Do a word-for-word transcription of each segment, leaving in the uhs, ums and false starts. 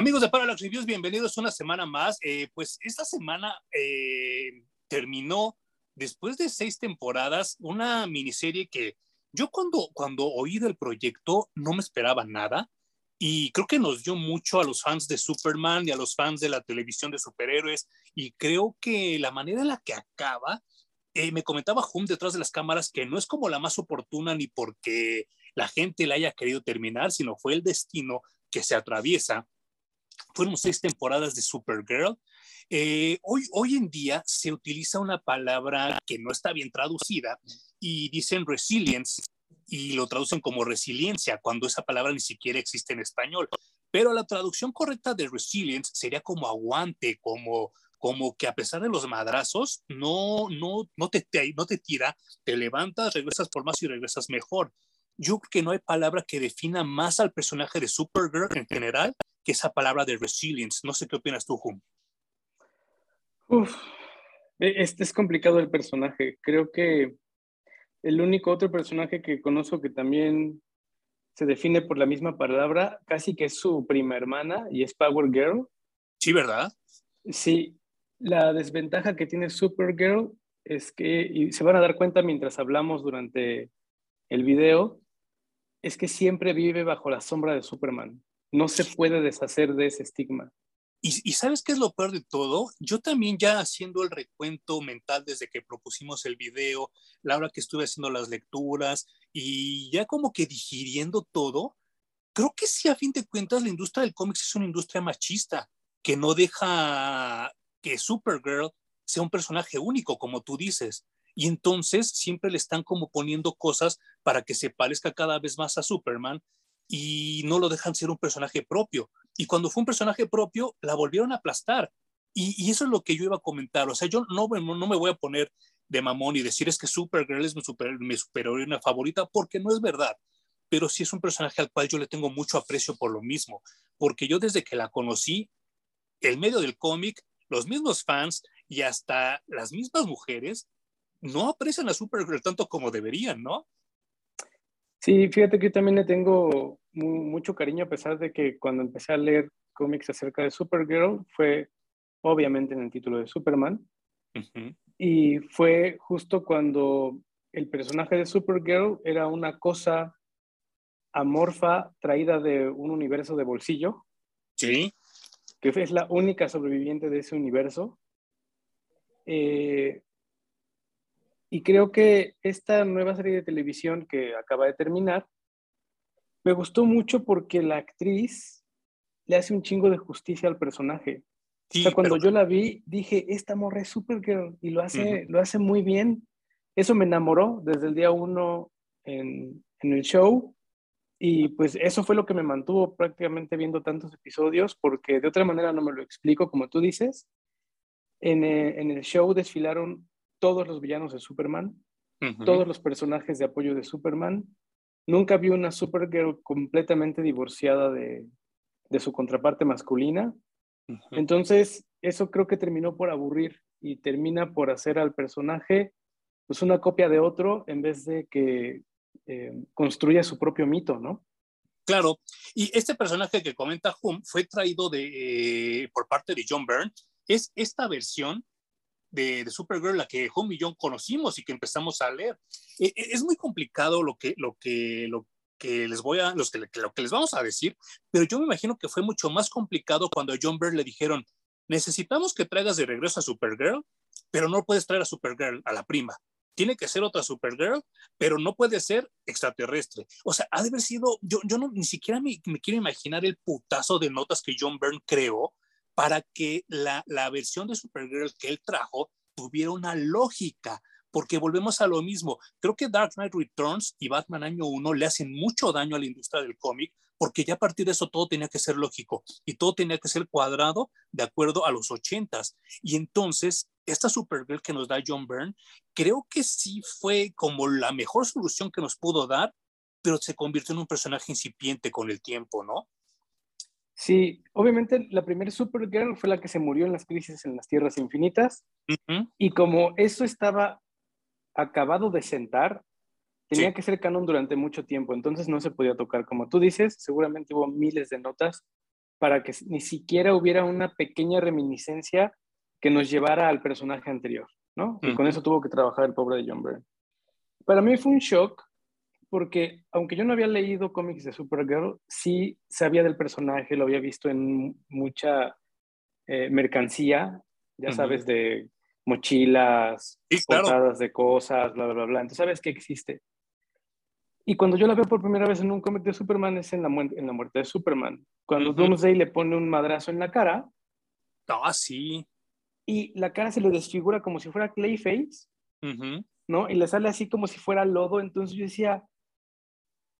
Amigos de Parallax Reviews, bienvenidos una semana más. Eh, pues esta semana eh, terminó, después de seis temporadas, una miniserie que yo cuando, cuando oí del proyecto no me esperaba nada. Y creo que nos dio mucho a los fans de Superman y a los fans de la televisión de superhéroes. Y creo que la manera en la que acaba, eh, me comentaba Hum detrás de las cámaras que no es como la más oportuna ni porque la gente la haya querido terminar, sino fue el destino que se atraviesa. Fueron seis temporadas de Supergirl. Eh, hoy, hoy en día se utiliza una palabra que no está bien traducida y dicen resilience, y lo traducen como resiliencia, cuando esa palabra ni siquiera existe en español. Pero la traducción correcta de resilience sería como aguante, como, como que a pesar de los madrazos, no, no, no, te, te, no te tira, te levantas, regresas por más y regresas mejor. Yo creo que no hay palabra que defina más al personaje de Supergirl en general que esa palabra de resilience. No sé qué opinas tú, Hum. Uf, este es complicado el personaje. Creo que el único otro personaje que conozco que también se define por la misma palabra, casi que es su prima hermana, y es Power Girl. Sí, ¿verdad? Sí. La desventaja que tiene Supergirl es que, y se van a dar cuenta mientras hablamos durante el video, es que siempre vive bajo la sombra de Superman. No se puede deshacer de ese estigma. Y, y ¿sabes qué es lo peor de todo? Yo también, ya haciendo el recuento mental desde que propusimos el video, la hora que estuve haciendo las lecturas y ya como que digiriendo todo, creo que sí, a fin de cuentas, la industria del cómics es una industria machista que no deja que Supergirl sea un personaje único, como tú dices. Y entonces siempre le están como poniendo cosas para que se parezca cada vez más a Superman y no lo dejan ser un personaje propio. Y cuando fue un personaje propio, la volvieron a aplastar. Y, y eso es lo que yo iba a comentar. O sea, yo no, no me voy a poner de mamón y decir es que Supergirl es mi, super, mi superheroína favorita, porque no es verdad. Pero sí es un personaje al cual yo le tengo mucho aprecio por lo mismo. Porque yo desde que la conocí, el medio del cómic, los mismos fans y hasta las mismas mujeres no aprecian a Supergirl tanto como deberían, ¿no? Sí, fíjate que yo también le tengo mucho cariño, a pesar de que cuando empecé a leer cómics acerca de Supergirl fue obviamente en el título de Superman. Uh-huh. Y fue justo cuando el personaje de Supergirl era una cosa amorfa traída de un universo de bolsillo. Sí. Que es la única sobreviviente de ese universo. Eh, y creo que esta nueva serie de televisión que acaba de terminar me gustó mucho porque la actriz le hace un chingo de justicia al personaje. Sí, o sea, cuando pero... yo la vi, dije, esta morra es Supergirl, y lo hace, uh-huh. lo hace muy bien. Eso me enamoró desde el día uno en, en el show, y pues eso fue lo que me mantuvo prácticamente viendo tantos episodios, porque de otra manera no me lo explico, como tú dices. En, en el show desfilaron todos los villanos de Superman, uh-huh. todos los personajes de apoyo de Superman. Nunca vi una Supergirl completamente divorciada de, de su contraparte masculina. Uh-huh. Entonces, eso creo que terminó por aburrir y termina por hacer al personaje pues, una copia de otro en vez de que eh, construya su propio mito, ¿no? Claro. Y este personaje que comenta Hum fue traído de, eh, por parte de John Byrne. Es esta versión De, de Supergirl, la que Hum y yo conocimos y que empezamos a leer. E, es muy complicado lo que, lo que, lo que les voy a, los que, lo que les vamos a decir, pero yo me imagino que fue mucho más complicado cuando a John Byrne le dijeron, necesitamos que traigas de regreso a Supergirl, pero no puedes traer a Supergirl, a la prima. Tiene que ser otra Supergirl, pero no puede ser extraterrestre. O sea, ha de haber sido, yo, yo no, ni siquiera me, me quiero imaginar el putazo de notas que John Byrne creó para que la, la versión de Supergirl que él trajo tuviera una lógica, porque volvemos a lo mismo. Creo que Dark Knight Returns y Batman Año uno le hacen mucho daño a la industria del cómic, porque ya a partir de eso todo tenía que ser lógico, y todo tenía que ser cuadrado de acuerdo a los ochentas. Y entonces, esta Supergirl que nos da John Byrne, creo que sí fue como la mejor solución que nos pudo dar, pero se convirtió en un personaje incipiente con el tiempo, ¿no? Sí, obviamente la primera Supergirl fue la que se murió en las crisis en las Tierras Infinitas, uh-huh. y como eso estaba acabado de sentar, tenía sí. que ser canon durante mucho tiempo, entonces no se podía tocar. Como tú dices, seguramente hubo miles de notas para que ni siquiera hubiera una pequeña reminiscencia que nos llevara al personaje anterior, ¿no? Mm. Y con eso tuvo que trabajar el pobre de John Byrne. Para mí fue un shock, porque aunque yo no había leído cómics de Supergirl, sí sabía del personaje, lo había visto en mucha eh, mercancía, ya sabes, mm-hmm. de mochilas, sí, claro. portadas de cosas, bla, bla, bla, bla. Entonces sabes que existe. Y cuando yo la veo por primera vez en un cómic de Superman es en la, mu- en la muerte de Superman. Cuando mm-hmm. Doomsday le pone un madrazo en la cara. Ah, sí. Y la cara se le desfigura como si fuera Clayface, uh-huh. ¿no? Y le sale así como si fuera lodo. Entonces yo decía,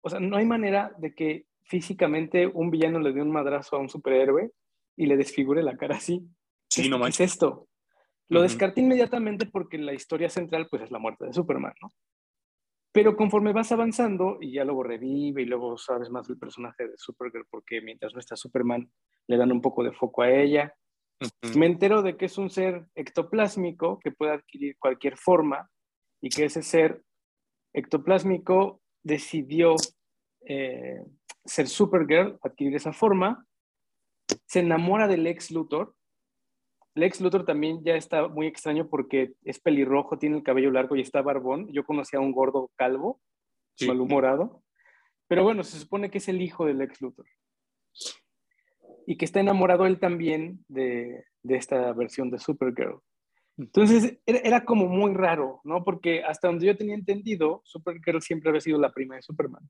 o sea, no hay manera de que físicamente un villano le dé un madrazo a un superhéroe y le desfigure la cara así. Sí, ¿Qué, no manches. ¿Qué es esto? Lo uh-huh. descarté inmediatamente porque la historia central pues es la muerte de Superman, ¿no? Pero conforme vas avanzando y ya luego revive y luego sabes más del personaje de Supergirl porque mientras no está Superman le dan un poco de foco a ella. Me entero de que es un ser ectoplásmico que puede adquirir cualquier forma y que ese ser ectoplásmico decidió eh, ser Supergirl, adquirir esa forma, se enamora del Lex Luthor. Lex Luthor también ya está muy extraño porque es pelirrojo, tiene el cabello largo y está barbón. Yo conocí a un gordo calvo, sí. malhumorado, pero bueno, se supone que es el hijo del Lex Luthor. Y que está enamorado él también de, de esta versión de Supergirl. Entonces, era, era como muy raro, ¿no? Porque hasta donde yo tenía entendido, Supergirl siempre había sido la prima de Superman.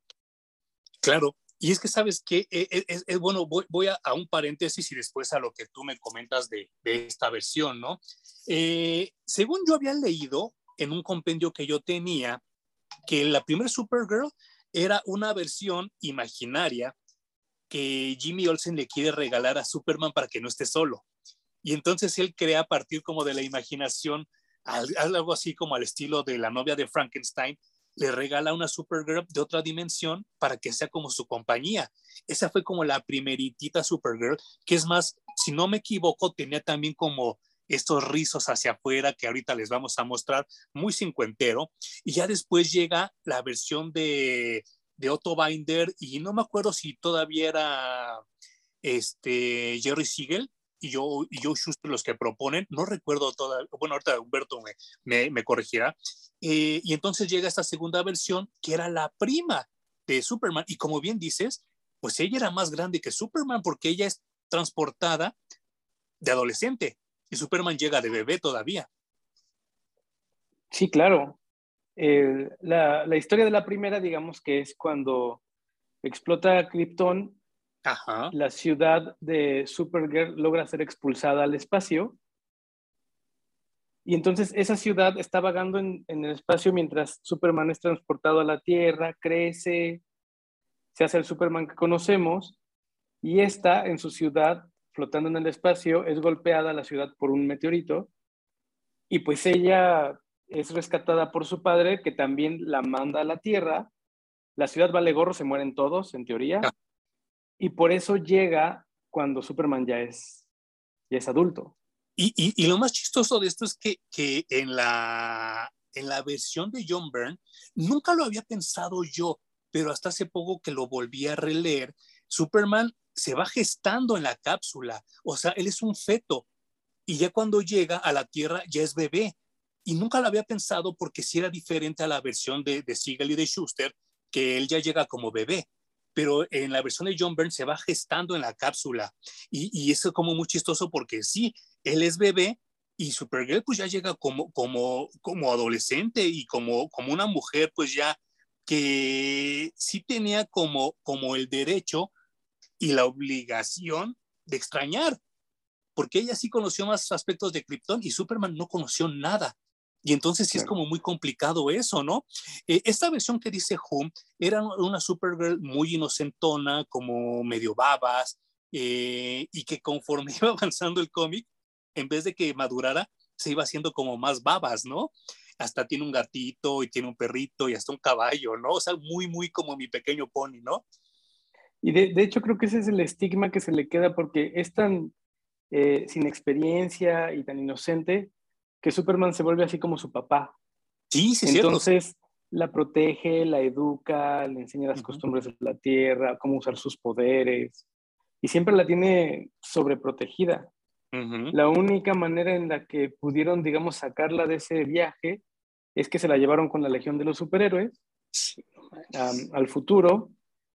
Claro. Y es que, ¿sabes qué? Es, es, es, bueno, voy, voy a, a un paréntesis y después a lo que tú me comentas de, de esta versión, ¿no? Eh, según yo había leído en un compendio que yo tenía, que la primera Supergirl era una versión imaginaria que Jimmy Olsen le quiere regalar a Superman para que no esté solo. Y entonces él crea a partir como de la imaginación, algo así como al estilo de la novia de Frankenstein, le regala una Supergirl de otra dimensión para que sea como su compañía. Esa fue como la primeritita Supergirl, que es más, si no me equivoco, tenía también como estos rizos hacia afuera que ahorita les vamos a mostrar, muy cincuentero. Y ya después llega la versión de... de Otto Binder, y no me acuerdo si todavía era este, Jerry Siegel y Joe, y Joe Shuster los que proponen, no recuerdo todavía, bueno, ahorita Humberto me, me, me corregirá, eh, y entonces llega esta segunda versión, que era la prima de Superman, y como bien dices, pues ella era más grande que Superman, porque ella es transportada de adolescente, y Superman llega de bebé todavía. Sí, claro. Eh, la, la historia de la primera, digamos que es cuando explota Krypton, Ajá. la ciudad de Supergirl logra ser expulsada al espacio y entonces esa ciudad está vagando en, en el espacio mientras Superman es transportado a la Tierra, crece, se hace el Superman que conocemos y esta en su ciudad flotando en el espacio es golpeada la ciudad por un meteorito y pues ella... es rescatada por su padre, que también la manda a la Tierra. La ciudad vale gorro, se mueren todos, en teoría. Ah. Y por eso llega cuando Superman ya es, ya es adulto. Y, y, y lo más chistoso de esto es que, que en, la, en la versión de John Byrne, nunca lo había pensado yo, pero hasta hace poco que lo volví a releer, Superman se va gestando en la cápsula. O sea, él es un feto. Y ya cuando llega a la Tierra, ya es bebé. Y nunca lo había pensado porque sí era diferente a la versión de, de Siegel y de Shuster, que él ya llega como bebé. Pero en la versión de John Byrne se va gestando en la cápsula. Y, y eso es como muy chistoso porque sí, él es bebé y Supergirl pues ya llega como, como, como adolescente y como, como una mujer pues ya que sí tenía como, como el derecho y la obligación de extrañar. Porque ella sí conoció más aspectos de Krypton y Superman no conoció nada. Y entonces sí claro. es como muy complicado eso, ¿no? Eh, esta versión que dice Hum era una Supergirl muy inocentona, como medio babas, eh, y que conforme iba avanzando el cómic, en vez de que madurara, se iba haciendo como más babas, ¿no? Hasta tiene un gatito y tiene un perrito y hasta un caballo, ¿no? O sea, muy, muy como Mi Pequeño Pony, ¿no? Y de, de hecho creo que ese es el estigma que se le queda porque es tan eh, sin experiencia y tan inocente que Superman se vuelve así como su papá. Sí, sí, entonces cierto. La protege, la educa, le enseña las uh-huh. costumbres de la Tierra, cómo usar sus poderes. y siempre la tiene sobreprotegida. Uh-huh. La única manera en la que pudieron, digamos, sacarla de ese viaje es que se la llevaron con la Legión de los Superhéroes um, al futuro.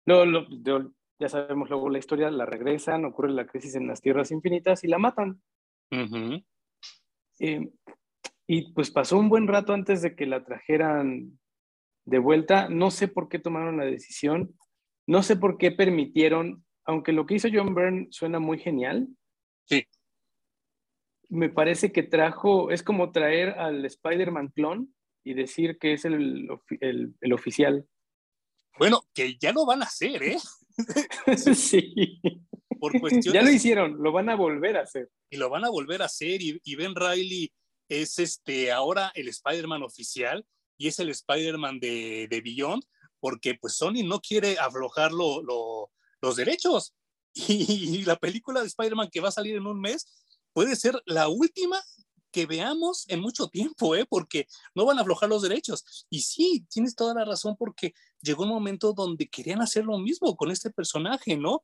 Luego, lo, de, ya sabemos luego la historia, la regresan, ocurre la crisis en las Tierras Infinitas y la matan. Uh-huh. eh, y pues pasó un buen rato antes de que la trajeran de vuelta. No sé por qué tomaron la decisión, no sé por qué permitieron, aunque lo que hizo John Byrne suena muy genial. Sí. Me parece que trajo, es como traer al Spider-Man clon y decir que es el, el, el oficial. Bueno, que ya lo van a hacer, ¿eh? Sí. Por cuestiones... Ya lo hicieron, lo van a volver a hacer. Y lo van a volver a hacer, y, y Ben Reilly es este, ahora el Spider-Man oficial, y es el Spider-Man de, de Beyond, porque pues Sony no quiere aflojar lo, lo, los derechos. Y, y la película de Spider-Man que va a salir en un mes... puede ser la última que veamos en mucho tiempo, ¿eh? Porque no van a aflojar los derechos. Y sí, tienes toda la razón, porque llegó un momento donde querían hacer lo mismo con este personaje, ¿no?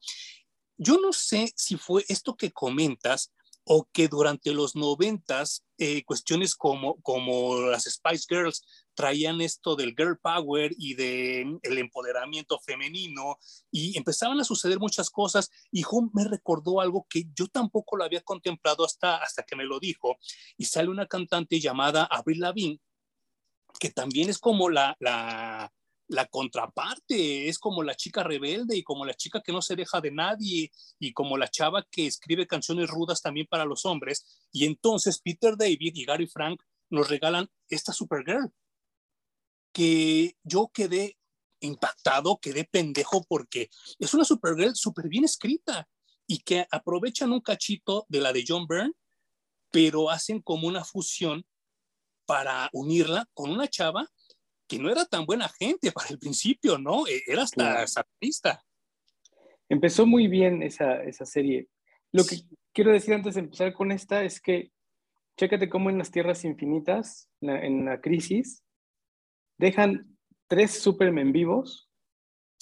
Yo no sé si fue esto que comentas o que durante los noventas eh, cuestiones como, como las Spice Girls traían esto del girl power y del de empoderamiento femenino, y empezaban a suceder muchas cosas, y Home me recordó algo que yo tampoco lo había contemplado hasta, hasta que me lo dijo, y sale una cantante llamada Avril Lavigne, que también es como la, la, la contraparte, es como la chica rebelde, y como la chica que no se deja de nadie, y como la chava que escribe canciones rudas también para los hombres, y entonces Peter David y Gary Frank nos regalan esta Supergirl, que yo quedé impactado, quedé pendejo, porque es una Supergirl súper bien escrita y que aprovechan un cachito de la de John Byrne, pero hacen como una fusión para unirla con una chava que no era tan buena gente para el principio, ¿no? Era hasta satanista. Empezó muy bien esa, esa serie. Lo que quiero decir antes de empezar con esta es que chécate cómo en las Tierras Infinitas, la, en la crisis, dejan tres Supermen vivos.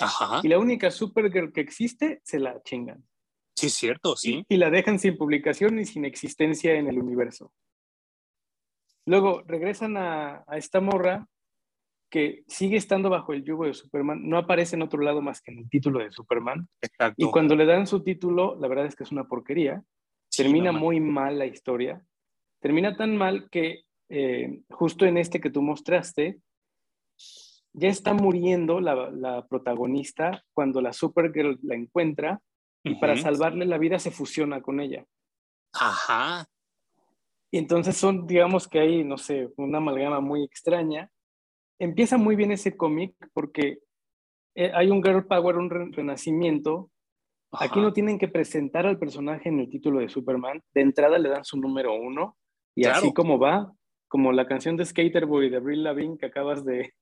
Ajá. Y la única Supergirl que existe se la chingan. Sí, cierto, sí. Y, y la dejan sin publicación y sin existencia en el universo. Luego regresan a, a esta morra que sigue estando bajo el yugo de Superman. No aparece en otro lado más que en el título de Superman. Exacto. Y cuando le dan su título, la verdad es que es una porquería. Sí, termina no, muy mal la historia. Termina tan mal que eh, justo en este que tú mostraste, ya está muriendo la, la protagonista cuando la Supergirl la encuentra y uh-huh. para salvarle la vida se fusiona con ella. Ajá. Y entonces son, digamos que hay, no sé, una amalgama muy extraña. Empieza muy bien ese cómic porque hay un girl power, un renacimiento. Ajá. Aquí no tienen que presentar al personaje en el título de Superman. De entrada le dan su número uno y claro. Así como va, como la canción de Skaterboy de Avril Lavigne que acabas de...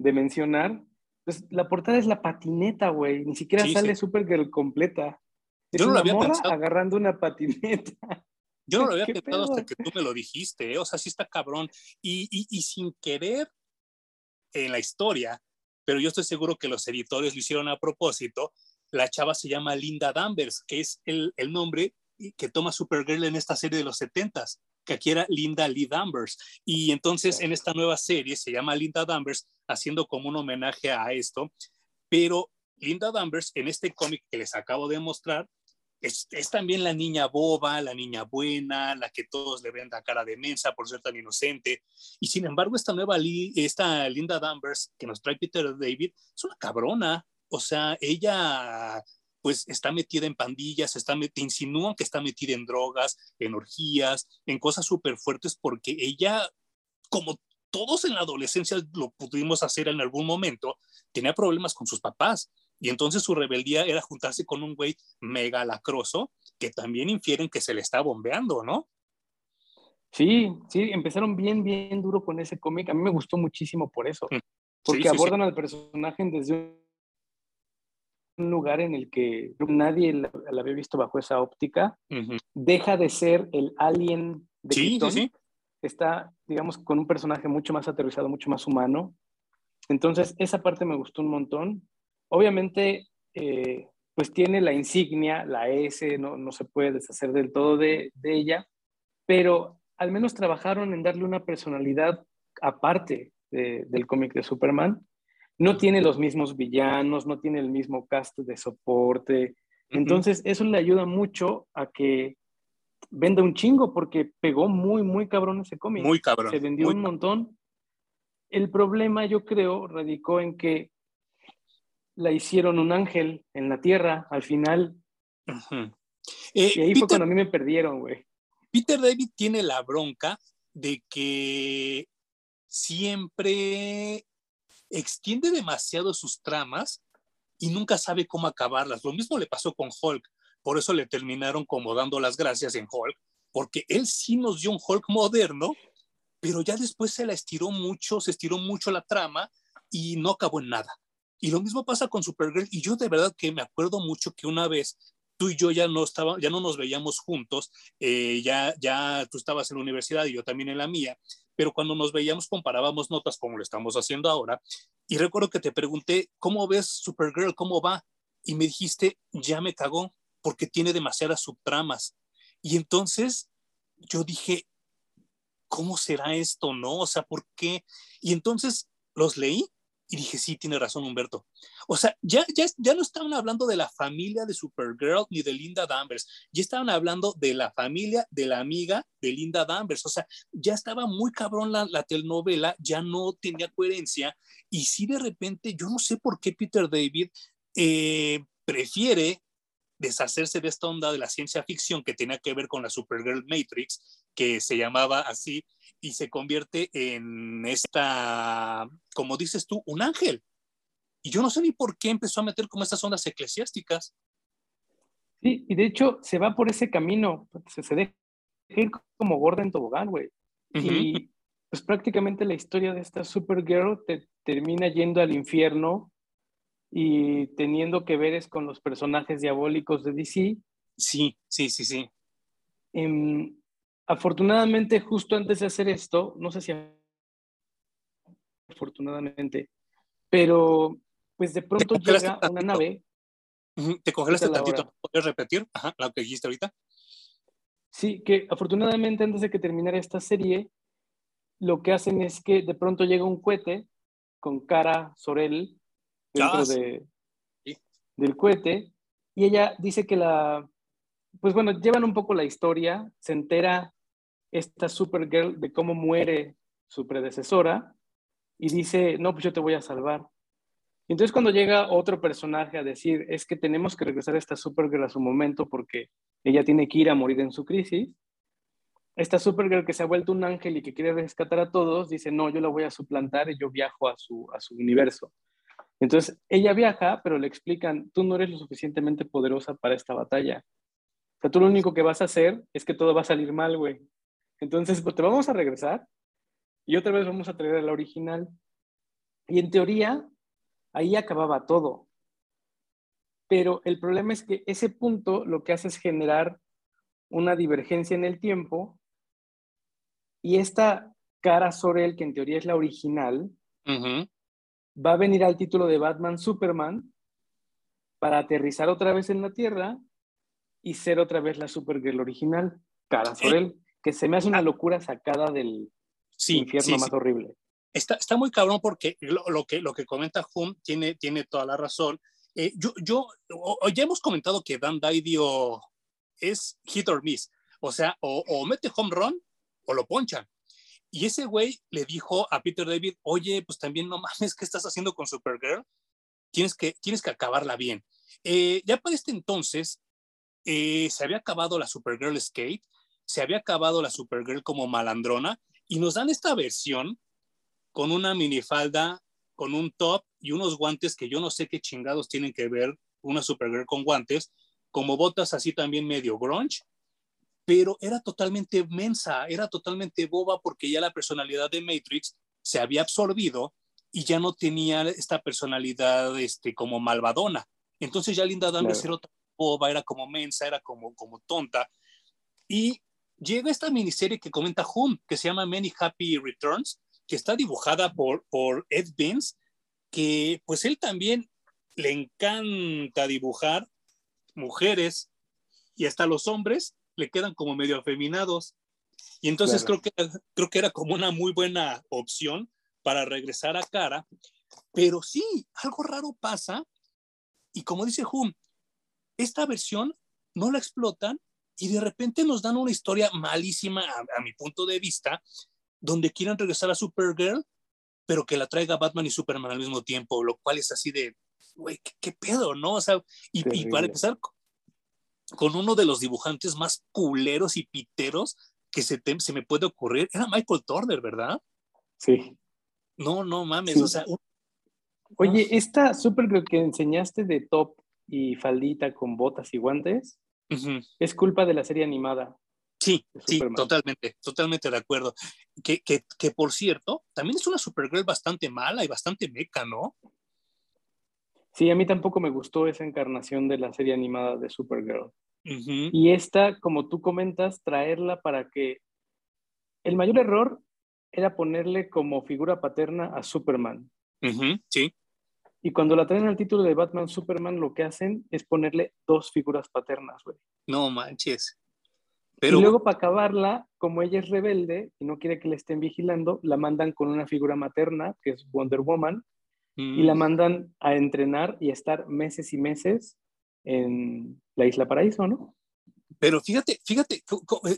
de mencionar, pues la portada es la patineta, güey, ni siquiera sí, sale sí. Supergirl completa. Es Yo no lo había pensado. Agarrando una patineta. Yo no lo había pensado pedo? hasta que tú me lo dijiste, ¿eh? O sea, sí está cabrón. Y, y, y sin querer en la historia, pero yo estoy seguro que los editores lo hicieron a propósito, la chava se llama Linda Danvers, que es el, el nombre que toma Supergirl en esta serie de los setentas, que aquí era Linda Lee Danvers. Y entonces sí. en esta nueva serie se llama Linda Danvers, haciendo como un homenaje a esto, pero Linda Danvers en este cómic que les acabo de mostrar es, es también la niña boba, la niña buena, la que todos le ven la cara de mensa por ser tan inocente, y sin embargo esta nueva li, esta Linda Danvers que nos trae Peter David es una cabrona, o sea, ella pues está metida en pandillas, está met- insinúan que está metida en drogas, en orgías, en cosas súper fuertes, porque ella, como todos en la adolescencia lo pudimos hacer en algún momento, tenía problemas con sus papás, y entonces su rebeldía era juntarse con un güey mega lacroso, que también infieren que se le está bombeando, ¿no? Sí, sí, empezaron bien, bien duro con ese cómic, a mí me gustó muchísimo por eso, porque sí, sí, abordan sí. al personaje desde un lugar en el que nadie la, la había visto bajo esa óptica, uh-huh. deja de ser el alien de sí, Krypton, sí, sí. está, digamos, con un personaje mucho más aterrizado, mucho más humano. Entonces, esa parte me gustó un montón. Obviamente, eh, pues tiene la insignia, la S, no, no se puede deshacer del todo de, de ella, pero al menos trabajaron en darle una personalidad aparte de, del cómic de Superman. No tiene los mismos villanos, no tiene el mismo cast de soporte. Entonces, uh-huh. eso le ayuda mucho a que venda un chingo, porque pegó muy, muy cabrón ese cómic. Muy cabrón. Se vendió un montón. El problema, yo creo, radicó en que la hicieron un ángel en la tierra al final. Uh-huh. Eh, y ahí Peter, fue cuando a mí me perdieron, güey. Peter David tiene la bronca de que siempre extiende demasiado sus tramas y nunca sabe cómo acabarlas. Lo mismo le pasó con Hulk, por eso le terminaron como dando las gracias en Hulk, porque él sí nos dio un Hulk moderno, pero ya después se la estiró mucho, se estiró mucho la trama y no acabó en nada. Y lo mismo pasa con Supergirl, y yo de verdad que me acuerdo mucho que una vez tú y yo ya no, estaba, ya no nos veíamos juntos, eh, ya, ya tú estabas en la universidad y yo también en la mía, pero cuando nos veíamos comparábamos notas como lo estamos haciendo ahora, y recuerdo que te pregunté, ¿cómo ves Supergirl? ¿Cómo va? Y me dijiste, ya me cagó, porque tiene demasiadas subtramas. Y entonces yo dije, ¿cómo será esto? ¿No? O sea, ¿por qué? Y entonces los leí y dije, sí, tiene razón Humberto. O sea, ya, ya, ya no estaban hablando de la familia de Supergirl ni de Linda Danvers, ya estaban hablando de la familia de la amiga de Linda Danvers. O sea, ya estaba muy cabrón la, la telenovela, ya no tenía coherencia. Y sí, de repente, yo no sé por qué Peter David eh, prefiere deshacerse de esta onda de la ciencia ficción que tenía que ver con la Supergirl Matrix, que se llamaba así, y se convierte en esta, como dices tú, un ángel. Y yo no sé ni por qué empezó a meter como estas ondas eclesiásticas. Sí, y de hecho se va por ese camino, se, se deja ir como gorda en tobogán, güey. Uh-huh. Y pues prácticamente la historia de esta Supergirl te, termina yendo al infierno y teniendo que ver es con los personajes diabólicos de D C. Sí, sí, sí, sí. Um, afortunadamente, justo antes de hacer esto, no sé si afortunadamente, pero pues de pronto llega una nave. Te congelaste tantito, ¿puedes repetir Ajá, lo que dijiste ahorita? Sí, que afortunadamente antes de que terminara esta serie, lo que hacen es que de pronto llega un cohete con Kara Zor-El dentro ah, sí. de, sí. del cohete, y ella dice que la, pues bueno, llevan un poco la historia, se entera esta Supergirl de cómo muere su predecesora y dice, no, pues yo te voy a salvar. Y entonces cuando llega otro personaje a decir, es que tenemos que regresar a esta Supergirl a su momento porque ella tiene que ir a morir en su crisis, esta Supergirl que se ha vuelto un ángel y que quiere rescatar a todos, dice, no, yo la voy a suplantar y yo viajo a su, a su universo. Entonces ella viaja, pero le explican, tú no eres lo suficientemente poderosa para esta batalla. O sea, tú lo único que vas a hacer es que todo va a salir mal, güey. Entonces, pues, te vamos a regresar y otra vez vamos a traer a la original. Y en teoría, ahí acababa todo. Pero el problema es que ese punto lo que hace es generar una divergencia en el tiempo y esta Kara Zor-El, que en teoría es la original, uh-huh. va a venir al título de Batman Superman para aterrizar otra vez en la Tierra y ser otra vez la Supergirl original, Kara Zor-El, que se me hace una locura sacada del sí, infierno sí, más sí. horrible. Está, está muy cabrón porque lo, lo, que, lo que comenta Hum tiene, tiene toda la razón. Eh, yo, yo, ya hemos comentado que Dan Didio es hit or miss, o sea, o, o mete home run o lo ponchan. Y ese güey le dijo a Peter David, oye, pues también no mames, ¿qué estás haciendo con Supergirl? Tienes que, tienes que acabarla bien. Eh, ya para este entonces, Eh, se había acabado la Supergirl Skate, se había acabado la Supergirl como malandrona, y nos dan esta versión con una minifalda, con un top y unos guantes que yo no sé qué chingados tienen que ver una Supergirl con guantes, como botas así también medio grunge, pero era totalmente mensa, era totalmente boba porque ya la personalidad de Matrix se había absorbido y ya no tenía esta personalidad este, como malvadona. Entonces ya Linda Danvers era otra boba, era como mensa, era como, como tonta. Y llega esta miniserie que comenta Hum, que se llama Many Happy Returns, que está dibujada por, por Ed Benes, que pues él también le encanta dibujar, mujeres y hasta los hombres le quedan como medio afeminados. Y entonces claro. creo que, creo que era como una muy buena opción para regresar a Kara. Pero sí, algo raro pasa. Y como dice Hum, esta versión no la explotan y de repente nos dan una historia malísima, a, a mi punto de vista, donde quieren regresar a Supergirl, pero que la traiga Batman y Superman al mismo tiempo, lo cual es así de, güey, ¿qué, qué pedo, ¿no? O sea, y, y para empezar, con uno de los dibujantes más culeros y piteros que se, te, se me puede ocurrir, era Michael Turner, ¿verdad? Sí. No, no mames, sí. o sea... Un... Oye, esta Supergirl que enseñaste de top y faldita con botas y guantes, uh-huh. es culpa de la serie animada. Sí, sí, totalmente, totalmente de acuerdo. Que, que, que, por cierto, también es una Supergirl bastante mala y bastante meca, ¿no? Sí, a mí tampoco me gustó esa encarnación de la serie animada de Supergirl. Uh-huh. Y esta, como tú comentas, traerla para que... El mayor error era ponerle como figura paterna a Superman. Uh-huh. Sí. Y cuando la traen al título de Batman Superman, lo que hacen es ponerle dos figuras paternas, güey. No manches. Pero... Y luego para acabarla, como ella es rebelde y no quiere que la estén vigilando, la mandan con una figura materna, que es Wonder Woman, mm. y la mandan a entrenar y a estar meses y meses en la Isla Paraíso, ¿no? Pero fíjate, fíjate,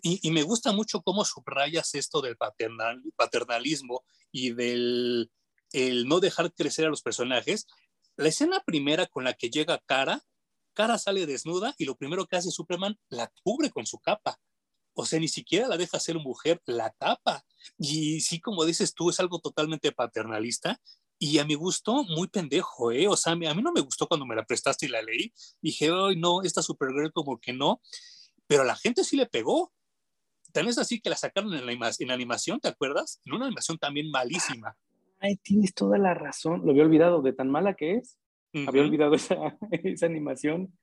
y, y me gusta mucho cómo subrayas esto del paternal, paternalismo y del el no dejar crecer a los personajes. La escena primera con la que llega Kara, Kara sale desnuda y lo primero que hace Superman, la cubre con su capa. O sea, ni siquiera la deja ser mujer, la tapa. Y sí, como dices tú, es algo totalmente paternalista y a mi gusto muy pendejo, ¿eh? O sea, a mí, a mí no me gustó cuando me la prestaste y la leí. Dije, ay, no, esta Supergirl como que no. Pero a la gente sí le pegó. Tan es así que la sacaron en la, en la animación, ¿te acuerdas? En una animación también malísima. Ay, tienes toda la razón. Lo había olvidado de tan mala que es. Uh-huh. Había olvidado esa, esa animación.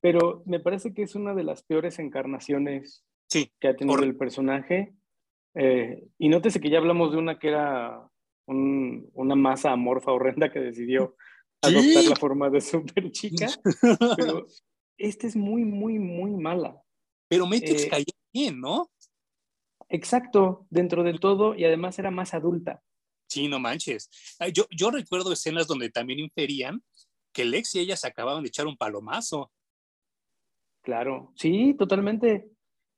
Pero me parece que es una de las peores encarnaciones sí, que ha tenido por... el personaje. Eh, y nótese que ya hablamos de una que era un, una masa amorfa horrenda que decidió ¿Sí? adoptar la forma de super chica. Pero esta es muy, muy, muy mala. Pero Matrix eh, cayó bien, ¿no? Exacto, dentro de todo. Y además era más adulta. Sí, no manches. Yo, yo recuerdo escenas donde también inferían que Lex y ella se acababan de echar un palomazo. Claro, sí, totalmente.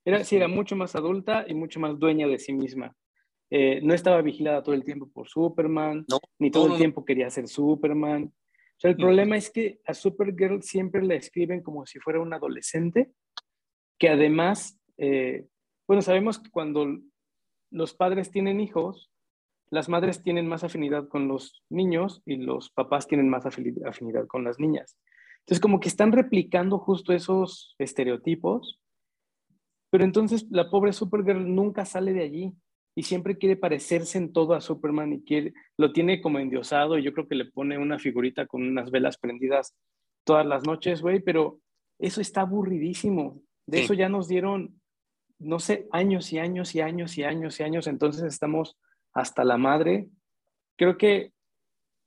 Era, sí, era mucho más adulta y mucho más dueña de sí misma. Eh, no estaba vigilada todo el tiempo por Superman, no, ni todo no, no. el tiempo quería ser Superman. O sea, el no. problema es que a Supergirl siempre la escriben como si fuera una adolescente, que además, eh, bueno, sabemos que cuando los padres tienen hijos, las madres tienen más afinidad con los niños y los papás tienen más afinidad con las niñas. Entonces, como que están replicando justo esos estereotipos, pero entonces la pobre Supergirl nunca sale de allí y siempre quiere parecerse en todo a Superman y quiere, lo tiene como endiosado y yo creo que le pone una figurita con unas velas prendidas todas las noches, güey, pero eso está aburridísimo. De eso ya nos dieron, no sé, años y años y años y años y años, entonces estamos... hasta la madre. Creo que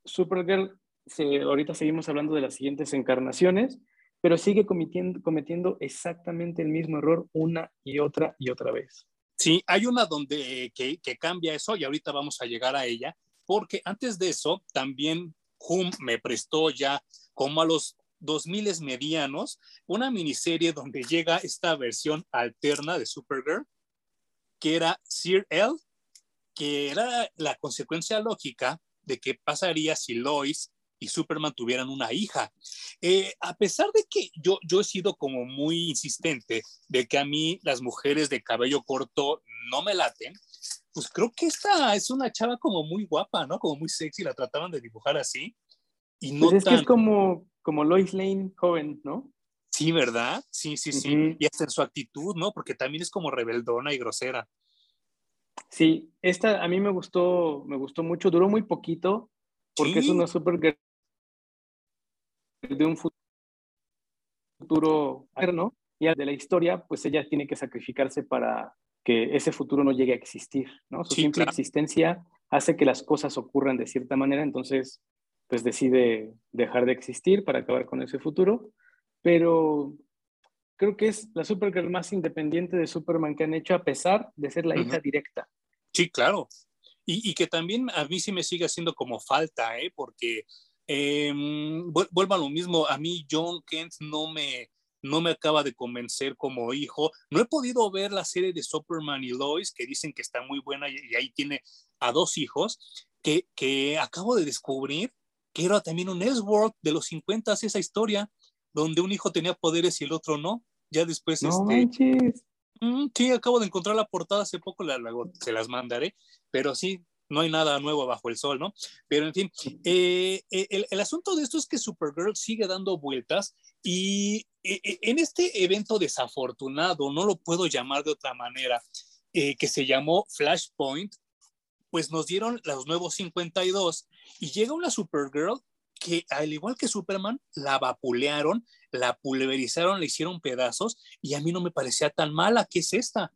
Supergirl, se, ahorita seguimos hablando de las siguientes encarnaciones, pero sigue cometiendo, cometiendo exactamente el mismo error una y otra y otra vez. Sí, hay una donde que, que cambia eso y ahorita vamos a llegar a ella, porque antes de eso también Hum me prestó ya como a los dos mil medianos una miniserie donde llega esta versión alterna de Supergirl, que era Sir-El, que era la consecuencia lógica de qué pasaría si Lois y Superman tuvieran una hija. Eh, a pesar de que yo, yo he sido como muy insistente de que a mí las mujeres de cabello corto no me laten, pues creo que esta es una chava como muy guapa, ¿no? Como muy sexy, la trataban de dibujar así. Y no pues es tan... que es como, como Lois Lane joven, ¿no? Sí, ¿verdad? Sí, sí, sí. Uh-huh. Y hasta en su actitud, ¿no? Porque también es como rebeldona y grosera. Sí, esta a mí me gustó, me gustó mucho, duró muy poquito, porque ¿Sí? es una Supergirl de un futuro, ¿no? Y de la historia, pues ella tiene que sacrificarse para que ese futuro no llegue a existir, ¿no? Su sí, simple claro. existencia hace que las cosas ocurran de cierta manera, entonces, pues decide dejar de existir para acabar con ese futuro, pero creo que es la Supergirl más independiente de Superman que han hecho, a pesar de ser la uh-huh. hija directa. Sí, claro. Y, y que también a mí sí me sigue haciendo como falta, ¿eh? Porque eh, vuelvo a lo mismo. A mí John Kent no me, no me acaba de convencer como hijo. No he podido ver la serie de Superman y Lois, que dicen que está muy buena, y, y ahí tiene a dos hijos, que, que acabo de descubrir que era también un Elseworld de los cincuenta, esa historia, donde un hijo tenía poderes y el otro no. Ya después... No este, manches. Mm, sí, acabo de encontrar la portada hace poco, la, la, se las mandaré, pero sí, no hay nada nuevo bajo el sol, ¿no? Pero en fin, eh, el, el asunto de esto es que Supergirl sigue dando vueltas y eh, en este evento desafortunado, no lo puedo llamar de otra manera, eh, que se llamó Flashpoint, pues nos dieron los nuevos cincuenta y dos y llega una Supergirl que, al igual que Superman, la vapulearon, la pulverizaron, le hicieron pedazos, y a mí no me parecía tan mala. ¿Qué es esta?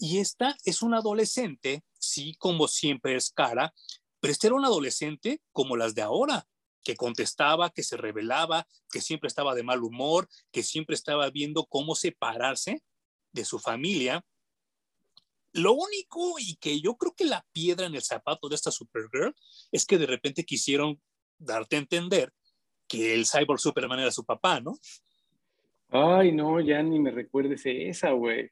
Y esta es una adolescente, sí, como siempre es cara, pero esta era una adolescente como las de ahora, que contestaba, que se rebelaba, que siempre estaba de mal humor, que siempre estaba viendo cómo separarse de su familia. Lo único, y que yo creo que la piedra en el zapato de esta Supergirl, es que de repente quisieron darte a entender que el Cyborg Superman era su papá, ¿no? Ay, no, ya ni me recuerdes esa, güey.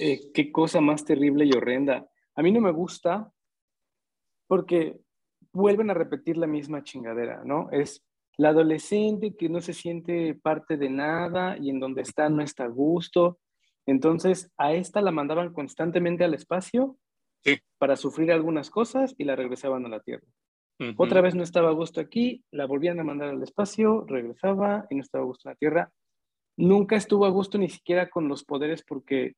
eh, qué cosa más terrible y horrenda. A mí no me gusta porque vuelven a repetir la misma chingadera, ¿no? Es la adolescente que no se siente parte de nada y en donde está no está a gusto. Entonces, a esta la mandaban constantemente al espacio sí. para sufrir algunas cosas y la regresaban a la Tierra. Uh-huh. Otra vez no estaba a gusto aquí, la volvían a mandar al espacio, regresaba y no estaba a gusto en la Tierra. Nunca estuvo a gusto ni siquiera con los poderes porque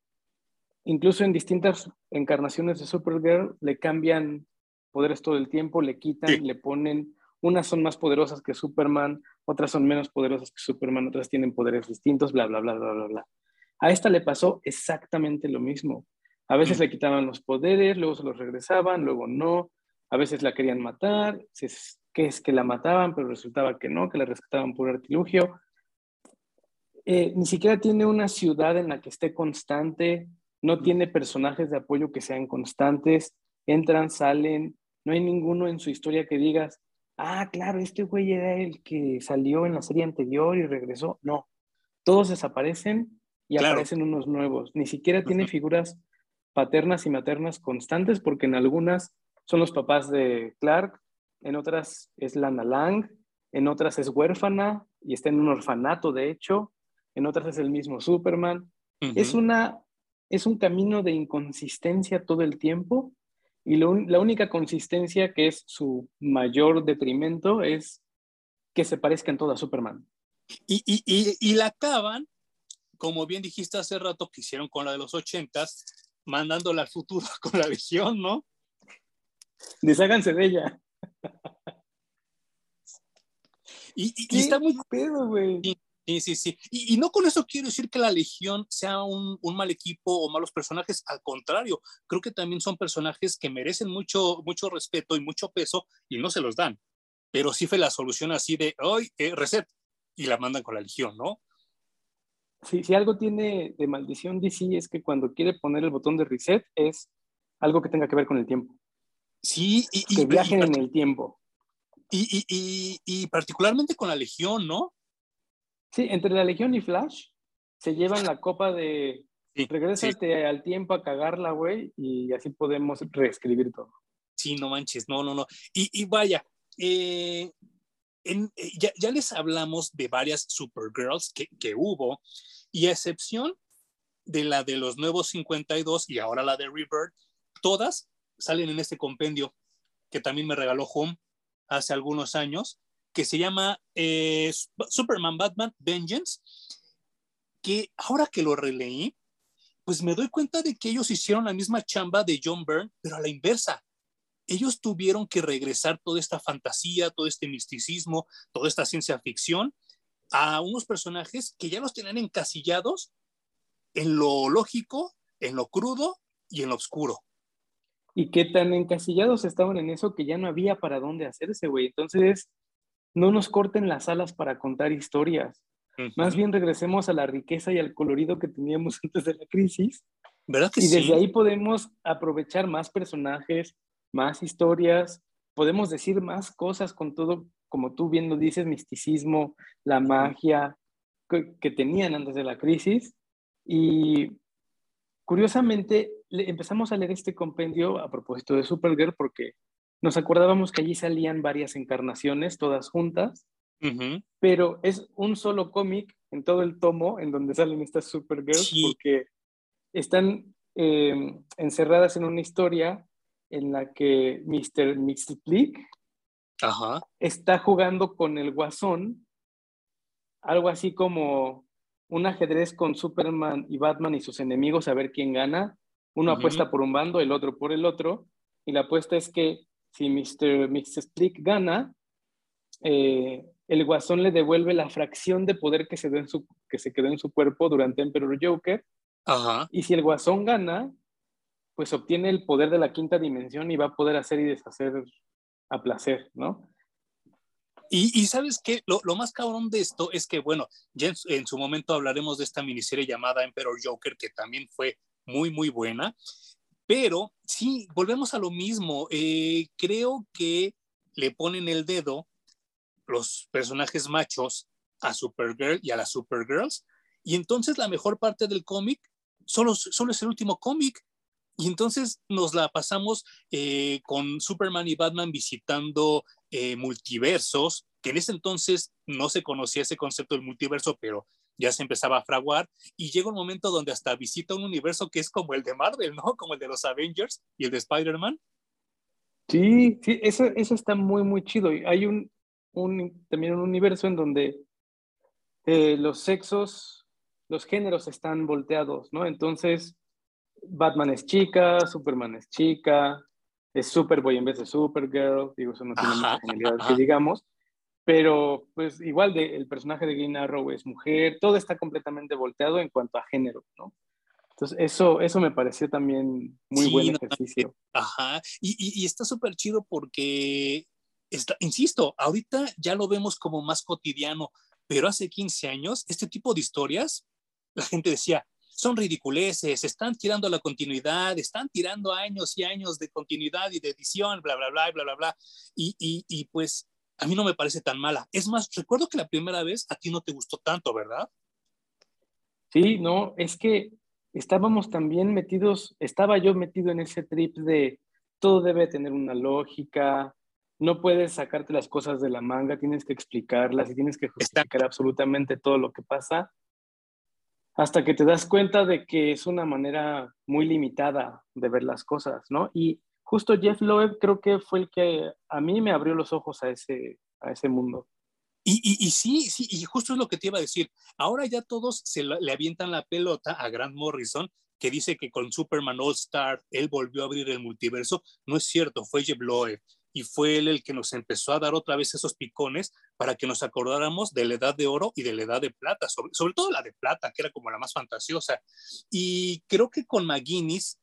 incluso en distintas encarnaciones de Supergirl le cambian poderes todo el tiempo, le quitan, sí. le ponen... Unas son más poderosas que Superman, otras son menos poderosas que Superman, otras tienen poderes distintos, bla, bla, bla, bla, bla, bla. A esta le pasó exactamente lo mismo. A veces mm. le quitaban los poderes, luego se los regresaban, luego no. A veces la querían matar, se, que es que la mataban, pero resultaba que no, que la rescataban por artilugio. Eh, ni siquiera tiene una ciudad en la que esté constante, no mm. tiene personajes de apoyo que sean constantes, entran, salen, no hay ninguno en su historia que digas, ah, claro, este güey era el que salió en la serie anterior y regresó. No, todos desaparecen. Y claro. aparecen unos nuevos. Ni siquiera tiene uh-huh. figuras paternas y maternas constantes, porque en algunas son los papás de Clark, en otras es Lana Lang, en otras es huérfana y está en un orfanato, de hecho, en otras es el mismo Superman. Uh-huh. Es, una, es un camino de inconsistencia todo el tiempo, y lo, la única consistencia que es su mayor detrimento es que se parezcan todas a Superman. Y, y, y, y la acaban, como bien dijiste hace rato, que hicieron con la de los ochentas, mandándola al futuro con la visión, ¿no? Desháganse de ella. Y, y, y está muy pedo, güey. Sí, sí, sí. Y, y no con eso quiero decir que la Legión sea un, un mal equipo o malos personajes. Al contrario, creo que también son personajes que merecen mucho, mucho respeto y mucho peso y no se los dan. Pero sí fue la solución así de, hoy eh, reset, y la mandan con la Legión, ¿no? Si, si algo tiene de maldición D C es que cuando quiere poner el botón de reset es algo que tenga que ver con el tiempo. Sí, y, y que viajen y, en el tiempo. Y, y, y, y particularmente con la Legión, ¿no? Sí, entre la Legión y Flash se llevan la copa de sí, regrésate sí. al tiempo a cagarla, güey, y así podemos reescribir todo. Sí, no manches, no, no, no. Y, y vaya, eh... En, eh, ya, ya les hablamos de varias Supergirls que, que hubo, y a excepción de la de los nuevos cincuenta y dos y ahora la de Rebirth, todas salen en este compendio que también me regaló Home hace algunos años, que se llama eh, Superman Batman Vengeance, que ahora que lo releí, pues me doy cuenta de que ellos hicieron la misma chamba de John Byrne, pero a la inversa. Ellos tuvieron que regresar toda esta fantasía, todo este misticismo, toda esta ciencia ficción a unos personajes que ya los tenían encasillados en lo lógico, en lo crudo y en lo oscuro. Y qué tan encasillados estaban en eso que ya no había para dónde hacerse, güey. Entonces, no nos corten las alas para contar historias. Uh-huh. Más bien regresemos a la riqueza y al colorido que teníamos antes de la crisis. ¿Verdad que sí? Y desde ahí podemos aprovechar más personajes, más historias, podemos decir más cosas con todo, como tú bien lo dices, misticismo, la magia que, que tenían antes de la crisis. Y curiosamente le, empezamos a leer este compendio a propósito de Supergirl porque nos acordábamos que allí salían varias encarnaciones, todas juntas, uh-huh. pero es un solo cómic en todo el tomo en donde salen estas Supergirls sí. porque están eh, encerradas en una historia en la que mister Mixtlic Ajá. está jugando con el Guasón, algo así como un ajedrez con Superman y Batman y sus enemigos, a ver quién gana. Uno uh-huh. apuesta por un bando, el otro por el otro, y la apuesta es que si mister Mixtlic gana, eh, el Guasón le devuelve la fracción de poder que se, en su, que se quedó en su cuerpo durante Emperor Joker, Ajá. y si el Guasón gana, pues obtiene el poder de la quinta dimensión y va a poder hacer y deshacer a placer, ¿no? Y, y ¿sabes qué? Lo, lo más cabrón de esto es que, bueno, ya en, en su momento hablaremos de esta miniserie llamada Emperor Joker, que también fue muy, muy buena, pero sí, volvemos a lo mismo. Eh, creo que le ponen el dedo los personajes machos a Supergirl y a las Supergirls, y entonces la mejor parte del cómic solo, solo es el último cómic. Y entonces nos la pasamos eh, con Superman y Batman visitando eh, multiversos, que en ese entonces no se conocía ese concepto del multiverso, pero ya se empezaba a fraguar, y llega un momento donde hasta visita un universo que es como el de Marvel, ¿no? Como el de los Avengers y el de Spider-Man. Sí, sí, eso, eso está muy, muy chido. Hay un, un, también un universo en donde eh, los sexos, los géneros están volteados, ¿no? Entonces Batman es chica, Superman es chica, es Superboy en vez de Supergirl, digo, eso no tiene ajá, mucha genialidad ajá. que digamos, pero pues igual de, el personaje de Green Arrow es mujer, todo está completamente volteado en cuanto a género, ¿no? Entonces eso, eso me pareció también muy sí, buen ejercicio. No, ajá, y, y, y está súper chido porque, está, insisto, ahorita ya lo vemos como más cotidiano, pero hace quince años, este tipo de historias, la gente decía, son ridiculeces, están tirando la continuidad, están tirando años y años de continuidad y de edición, bla, bla, bla, bla, bla, bla. Y, y, y pues a mí no me parece tan mala. Es más, recuerdo que la primera vez a ti no te gustó tanto, ¿verdad? Sí, no, es que estábamos también metidos, estaba yo metido en ese trip de todo debe tener una lógica, no puedes sacarte las cosas de la manga, tienes que explicarlas y tienes que justificar Está... absolutamente todo lo que pasa. Hasta que te das cuenta de que es una manera muy limitada de ver las cosas, ¿no? Y justo Jeff Loeb creo que fue el que a mí me abrió los ojos a ese, a ese mundo. Y, y, y sí, sí, y justo es lo que te iba a decir. Ahora ya todos se le avientan la pelota a Grant Morrison, que dice que con Superman All-Star él volvió a abrir el multiverso. No es cierto, fue Jeff Loeb. Y fue él el que nos empezó a dar otra vez esos picones para que nos acordáramos de la edad de oro y de la edad de plata, sobre, sobre todo la de plata, que era como la más fantasiosa. Y creo que con McGuinness,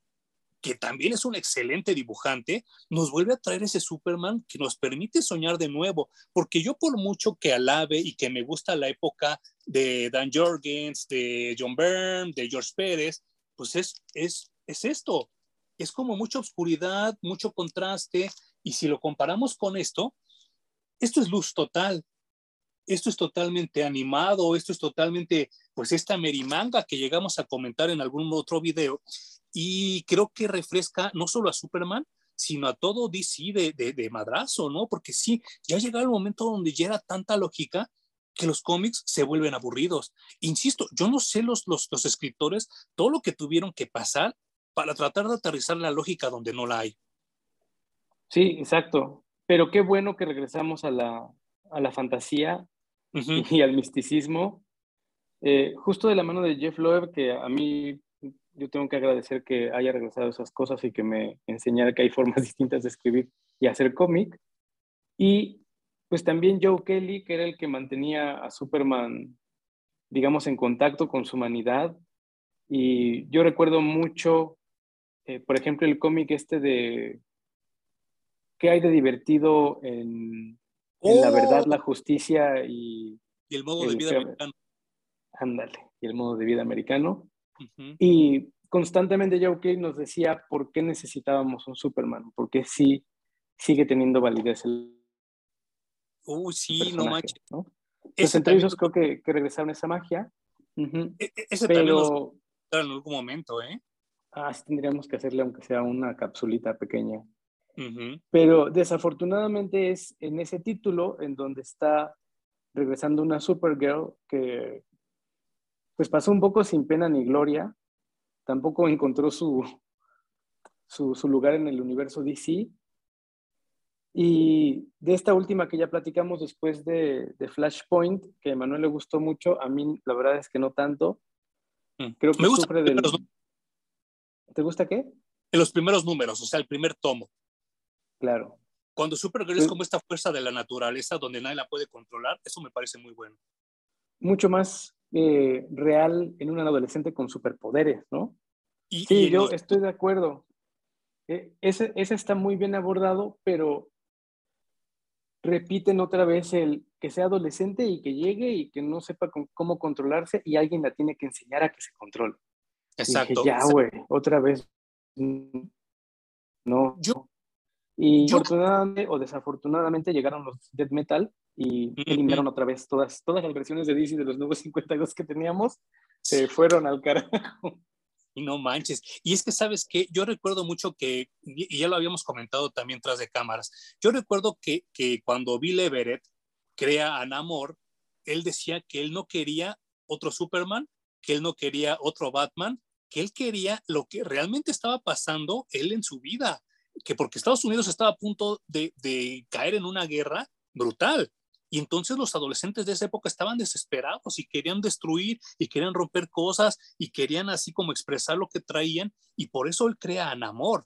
que también es un excelente dibujante, nos vuelve a traer ese Superman que nos permite soñar de nuevo, porque yo por mucho que alabe y que me gusta la época de Dan Jorgens, de John Byrne, de George Pérez, pues es, es, es esto, es como mucha oscuridad, mucho contraste. Y si lo comparamos con esto, esto es luz total. Esto es totalmente animado, esto es totalmente, pues esta merimanga que llegamos a comentar en algún otro video. Y creo que refresca no solo a Superman, sino a todo D C de, de, de madrazo, ¿no? Porque sí, ya llega el momento donde ya era tanta lógica que los cómics se vuelven aburridos. Insisto, yo no sé los, los, los escritores, todo lo que tuvieron que pasar para tratar de aterrizar la lógica donde no la hay. Sí, exacto. Pero qué bueno que regresamos a la, a la fantasía uh-huh. y al misticismo. Eh, justo de la mano de Jeff Loeb, que a mí yo tengo que agradecer que haya regresado esas cosas y que me enseñara que hay formas distintas de escribir y hacer cómic. Y pues también Joe Kelly, que era el que mantenía a Superman, digamos, en contacto con su humanidad. Y yo recuerdo mucho, eh, por ejemplo, el cómic este de ¿qué hay de divertido en, en oh, la verdad, la justicia y, y el modo de vida americano? ándale, y el modo de vida americano. Uh-huh. Y constantemente Joe Kelly nos decía por qué necesitábamos un Superman, porque sí sigue teniendo validez el uh, sí, no manches. ¿No? Entonces, entre ellos creo que, que regresaron esa magia. Uh-huh. e- Ese Pero... también nos va a dar en algún momento, ¿eh? Ah, sí, tendríamos que hacerle aunque sea una capsulita pequeña. Uh-huh. Pero desafortunadamente es en ese título en donde está regresando una Supergirl que pues pasó un poco sin pena ni gloria. Tampoco encontró su, su, su lugar en el universo D C. Y de esta última que ya platicamos después de, de Flashpoint, que a Manuel le gustó mucho, a mí la verdad es que no tanto. Creo que Me gusta sufre del... Los... ¿Te gusta qué? En los primeros números, o sea, el primer tomo. Claro. Cuando Supergirl es como esta fuerza de la naturaleza donde nadie la puede controlar, eso me parece muy bueno. Mucho más eh, real en un adolescente con superpoderes, ¿no? Y, sí, y yo los... estoy de acuerdo. Eh, ese, ese está muy bien abordado, pero repiten otra vez el que sea adolescente y que llegue y que no sepa con, cómo controlarse y alguien la tiene que enseñar a que se controle. Exacto. Dije, ya, güey, otra vez. No. Yo, y afortunadamente yo... o desafortunadamente llegaron los Death Metal y mm-hmm. eliminaron otra vez todas, todas las versiones de D C de los nuevos cincuenta y dos que teníamos, se fueron al carajo. No manches. Y es que, ¿sabes qué? Yo recuerdo mucho que, y ya lo habíamos comentado también tras de cámaras, yo recuerdo que, que cuando Bill Everett crea a Namor, él decía que él no quería otro Superman, que él no quería otro Batman, que él quería lo que realmente estaba pasando él en su vida, que porque Estados Unidos estaba a punto de, de caer en una guerra brutal. Y entonces los adolescentes de esa época estaban desesperados y querían destruir y querían romper cosas y querían así como expresar lo que traían. Y por eso él crea a Namor,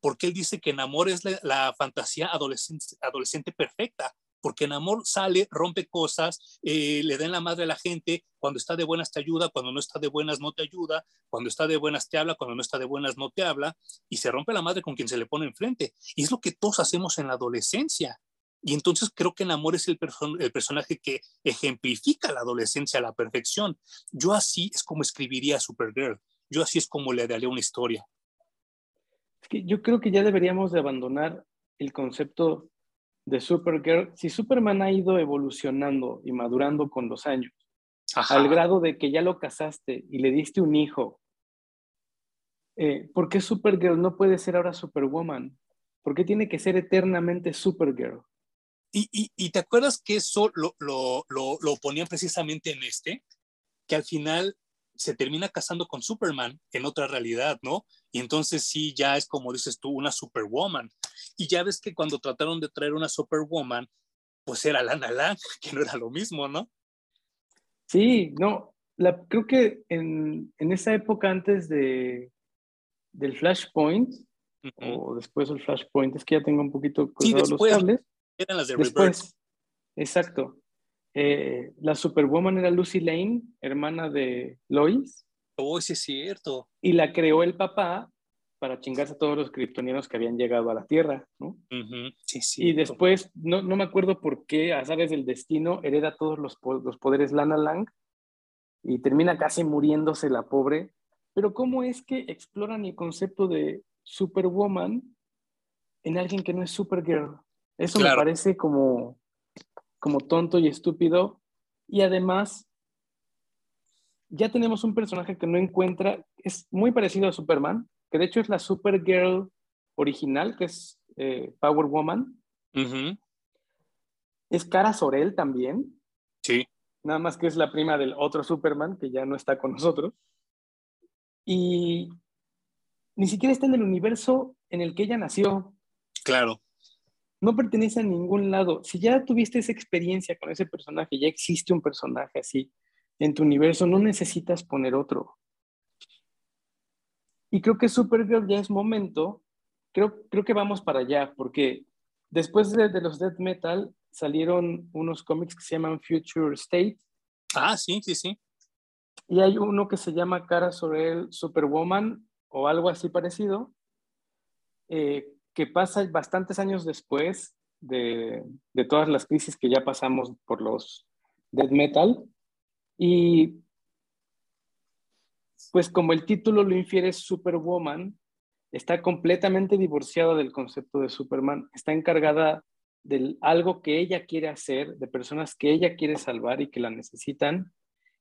porque él dice que Namor es la, la fantasía adolescente, adolescente perfecta, porque Namor sale, rompe cosas, eh, le da en la madre a la gente, cuando está de buenas te ayuda, cuando no está de buenas no te ayuda, cuando está de buenas te habla, cuando no está de buenas no te habla, y se rompe la madre con quien se le pone enfrente. Y es lo que todos hacemos en la adolescencia. Y entonces creo que Namor es el, perso- el personaje que ejemplifica la adolescencia a la perfección. Yo así es como escribiría a Supergirl. Yo así es como le daría una historia. Es que yo creo que ya deberíamos de abandonar el concepto de Supergirl. Si Superman ha ido evolucionando y madurando con los años, Ajá. al grado de que ya lo casaste y le diste un hijo, eh, ¿por qué Supergirl no puede ser ahora Superwoman? ¿Por qué tiene que ser eternamente Supergirl? Y, y, y te acuerdas que eso lo, lo, lo, lo ponían precisamente en este, que al final se termina casando con Superman en otra realidad, ¿no? Y entonces sí, ya es como dices tú, una Superwoman. Y ya ves que cuando trataron de traer una Superwoman, pues era Lana Lang, que no era lo mismo, ¿no? Sí, no, la, creo que en, en esa época antes de, del Flashpoint, uh-huh. o después del Flashpoint, es que ya tengo un poquito cruzado sí, los cables. Eran las de Después, exacto. Eh, la Superwoman era Lucy Lane, hermana de Lois. Oh, sí es cierto. Y la creó el papá para chingarse a todos los kryptonianos que habían llegado a la Tierra, ¿no? Uh-huh. Sí, sí. Y después, no, no me acuerdo por qué, a azares del destino, hereda todos los, los poderes Lana Lang y termina casi muriéndose la pobre. Pero ¿cómo es que exploran el concepto de Superwoman en alguien que no es Supergirl? Eso claro. me parece como, como tonto y estúpido. Y además, ya tenemos un personaje que no encuentra, es muy parecido a Superman, que de hecho es la Supergirl original, que es eh, Power Woman. Uh-huh. Es Kara Zor-El también. Sí. Nada más que es la prima del otro Superman, que ya no está con nosotros. Y ni siquiera está en el universo en el que ella nació. Claro. No pertenece a ningún lado. Si ya tuviste esa experiencia con ese personaje, ya existe un personaje así en tu universo, no necesitas poner otro. Y creo que Supergirl ya es momento, creo, creo que vamos para allá, porque después de, de los Death Metal salieron unos cómics que se llaman Future State. Ah, sí, sí, sí. Y hay uno que se llama Kara Zor-El Superwoman o algo así parecido. Eh, que pasa bastantes años después de, de todas las crisis que ya pasamos por los Death Metal, y pues como el título lo infiere, Superwoman está completamente divorciada del concepto de Superman, está encargada de algo que ella quiere hacer, de personas que ella quiere salvar y que la necesitan,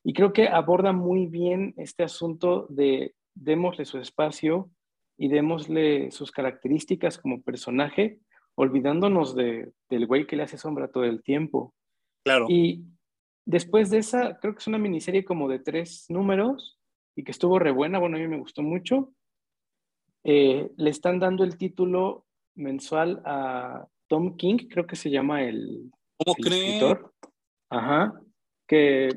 y creo que aborda muy bien este asunto de démosle su espacio y démosle sus características como personaje, olvidándonos de, del güey que le hace sombra todo el tiempo. Claro. Y después de esa, creo que es una miniserie como de tres números y que estuvo re buena, bueno, a mí me gustó mucho. Eh, le están dando el título mensual a Tom King, creo que se llama el, ¿Cómo el cree? escritor. Ajá. Que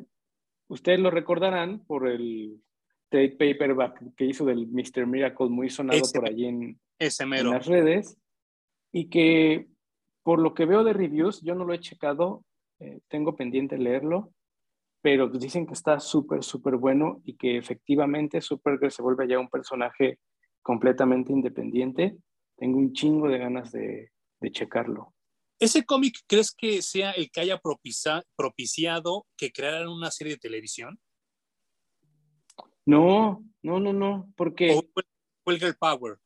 ustedes lo recordarán por el trade paperback que hizo del mister Miracle, muy sonado ese, por allí en, en las redes. Y que, por lo que veo de reviews, yo no lo he checado, eh, tengo pendiente leerlo, pero dicen que está súper, súper bueno y que efectivamente Supergirl se vuelve ya un personaje completamente independiente. Tengo un chingo de ganas de, de checarlo. ¿Ese cómic crees que sea el que haya propicia, propiciado que crearan una serie de televisión? No, no, no, no, porque... ¿O fue Girl Power?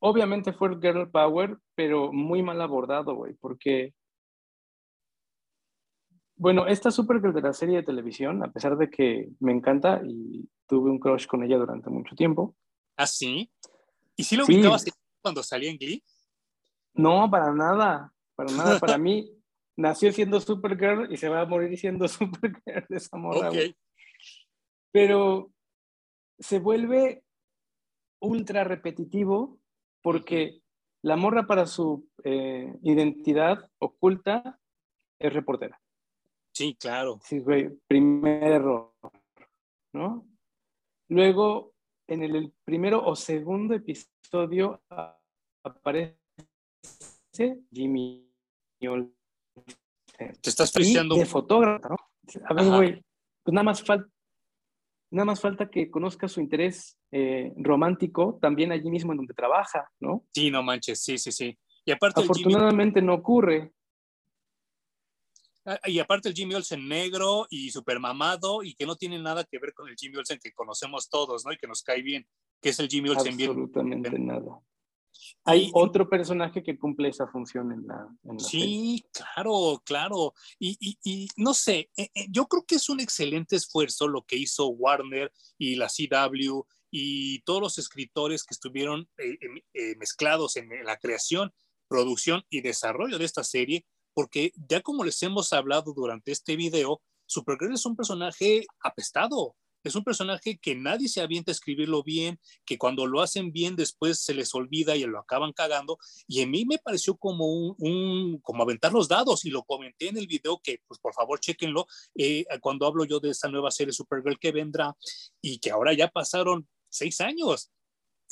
Obviamente fue Girl Power, pero muy mal abordado, güey, porque... Bueno, esta Supergirl de la serie de televisión, a pesar de que me encanta y tuve un crush con ella durante mucho tiempo. ¿Ah, sí? ¿Y si lo sí. ubicabas cuando salía en Glee? No, para nada, para nada, para mí... Nació siendo Supergirl y se va a morir siendo Supergirl de esa morra. Okay. Pero se vuelve ultra repetitivo porque la morra para su eh, identidad oculta es reportera. Sí, claro. Sí, güey, primer error, ¿no? Luego, en el primero o segundo episodio aparece Jimmy Olsen. Te estás friseando. De fotógrafo, ¿no? A ver, güey, pues nada más falta, nada más falta que conozca su interés eh, romántico también allí mismo en donde trabaja, ¿no? Sí, no manches, sí, sí, sí. Y aparte afortunadamente Jimmy... no ocurre. Y aparte el Jimmy Olsen negro y super mamado y que no tiene nada que ver con el Jimmy Olsen que conocemos todos, ¿no? Y que nos cae bien, que es el Jimmy Olsen bien. Absolutamente nada. Hay otro personaje que cumple esa función en la, en la sí, serie. claro, claro y, y, y no sé, eh, eh, yo creo que es un excelente esfuerzo lo que hizo Warner y la C W y todos los escritores que estuvieron eh, eh, mezclados en la creación, producción y desarrollo de esta serie, porque ya como les hemos hablado durante este video, Supergirl es un personaje apestado. Es un personaje que nadie se avienta a escribirlo bien, que cuando lo hacen bien después se les olvida y lo acaban cagando. Y a mí me pareció como un, un como aventar los dados, y lo comenté en el video que, pues por favor, chéquenlo, eh, cuando hablo yo de esta nueva serie Supergirl que vendrá y que ahora ya pasaron seis años.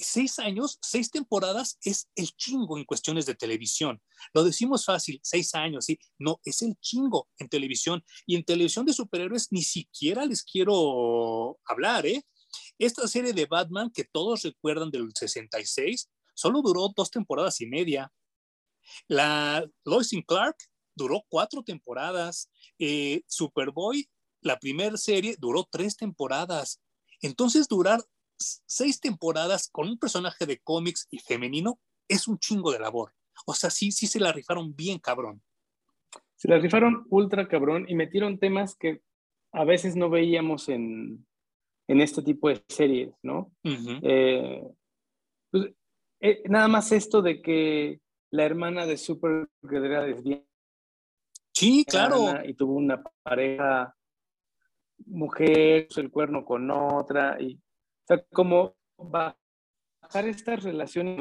Seis años, seis temporadas es el chingo en cuestiones de televisión. Lo decimos fácil, seis años, sí. No, es el chingo en televisión. Y en televisión de superhéroes ni siquiera les quiero hablar, ¿eh? Esta serie de Batman que todos recuerdan del sesenta y seis solo duró dos temporadas y media. La Lois and Clark duró cuatro temporadas. Eh, Superboy, la primera serie, duró tres temporadas. Entonces, durar seis temporadas con un personaje de cómics y femenino es un chingo de labor. O sea, sí, sí se la rifaron bien cabrón. Se la rifaron ultra cabrón y metieron temas que a veces no veíamos en, en este tipo de series, ¿no? Uh-huh. eh, pues, eh, nada más esto de que la hermana de Supergirl era lesbiana. Sí, claro. Y tuvo una pareja mujer, el cuerno con otra y... O sea, como bajar estas relaciones,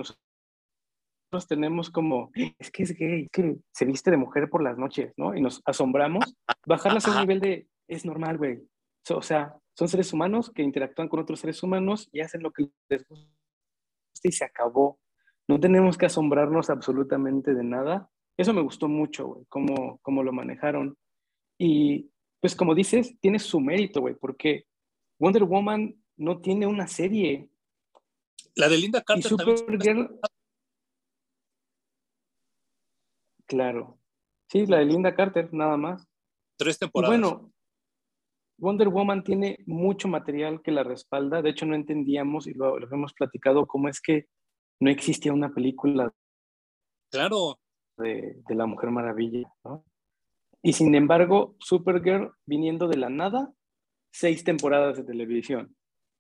nosotros tenemos como, es que es gay, es que se viste de mujer por las noches, ¿no? Y nos asombramos. Bajarlas a un nivel de, es normal, güey. So, o sea, son seres humanos que interactúan con otros seres humanos y hacen lo que les gusta y se acabó. No tenemos que asombrarnos absolutamente de nada. Eso me gustó mucho, güey, cómo, cómo lo manejaron. Y, pues, como dices, tiene su mérito, güey, porque Wonder Woman no tiene una serie. La de Linda Carter y Supergirl también. Claro. Sí, la de Linda Carter, nada más. Tres temporadas. Y bueno, Wonder Woman tiene mucho material que la respalda. De hecho, no entendíamos, y lo, lo hemos platicado, cómo es que no existía una película claro. de, de la Mujer Maravilla, ¿no? Y sin embargo, Supergirl, viniendo de la nada, seis temporadas de televisión.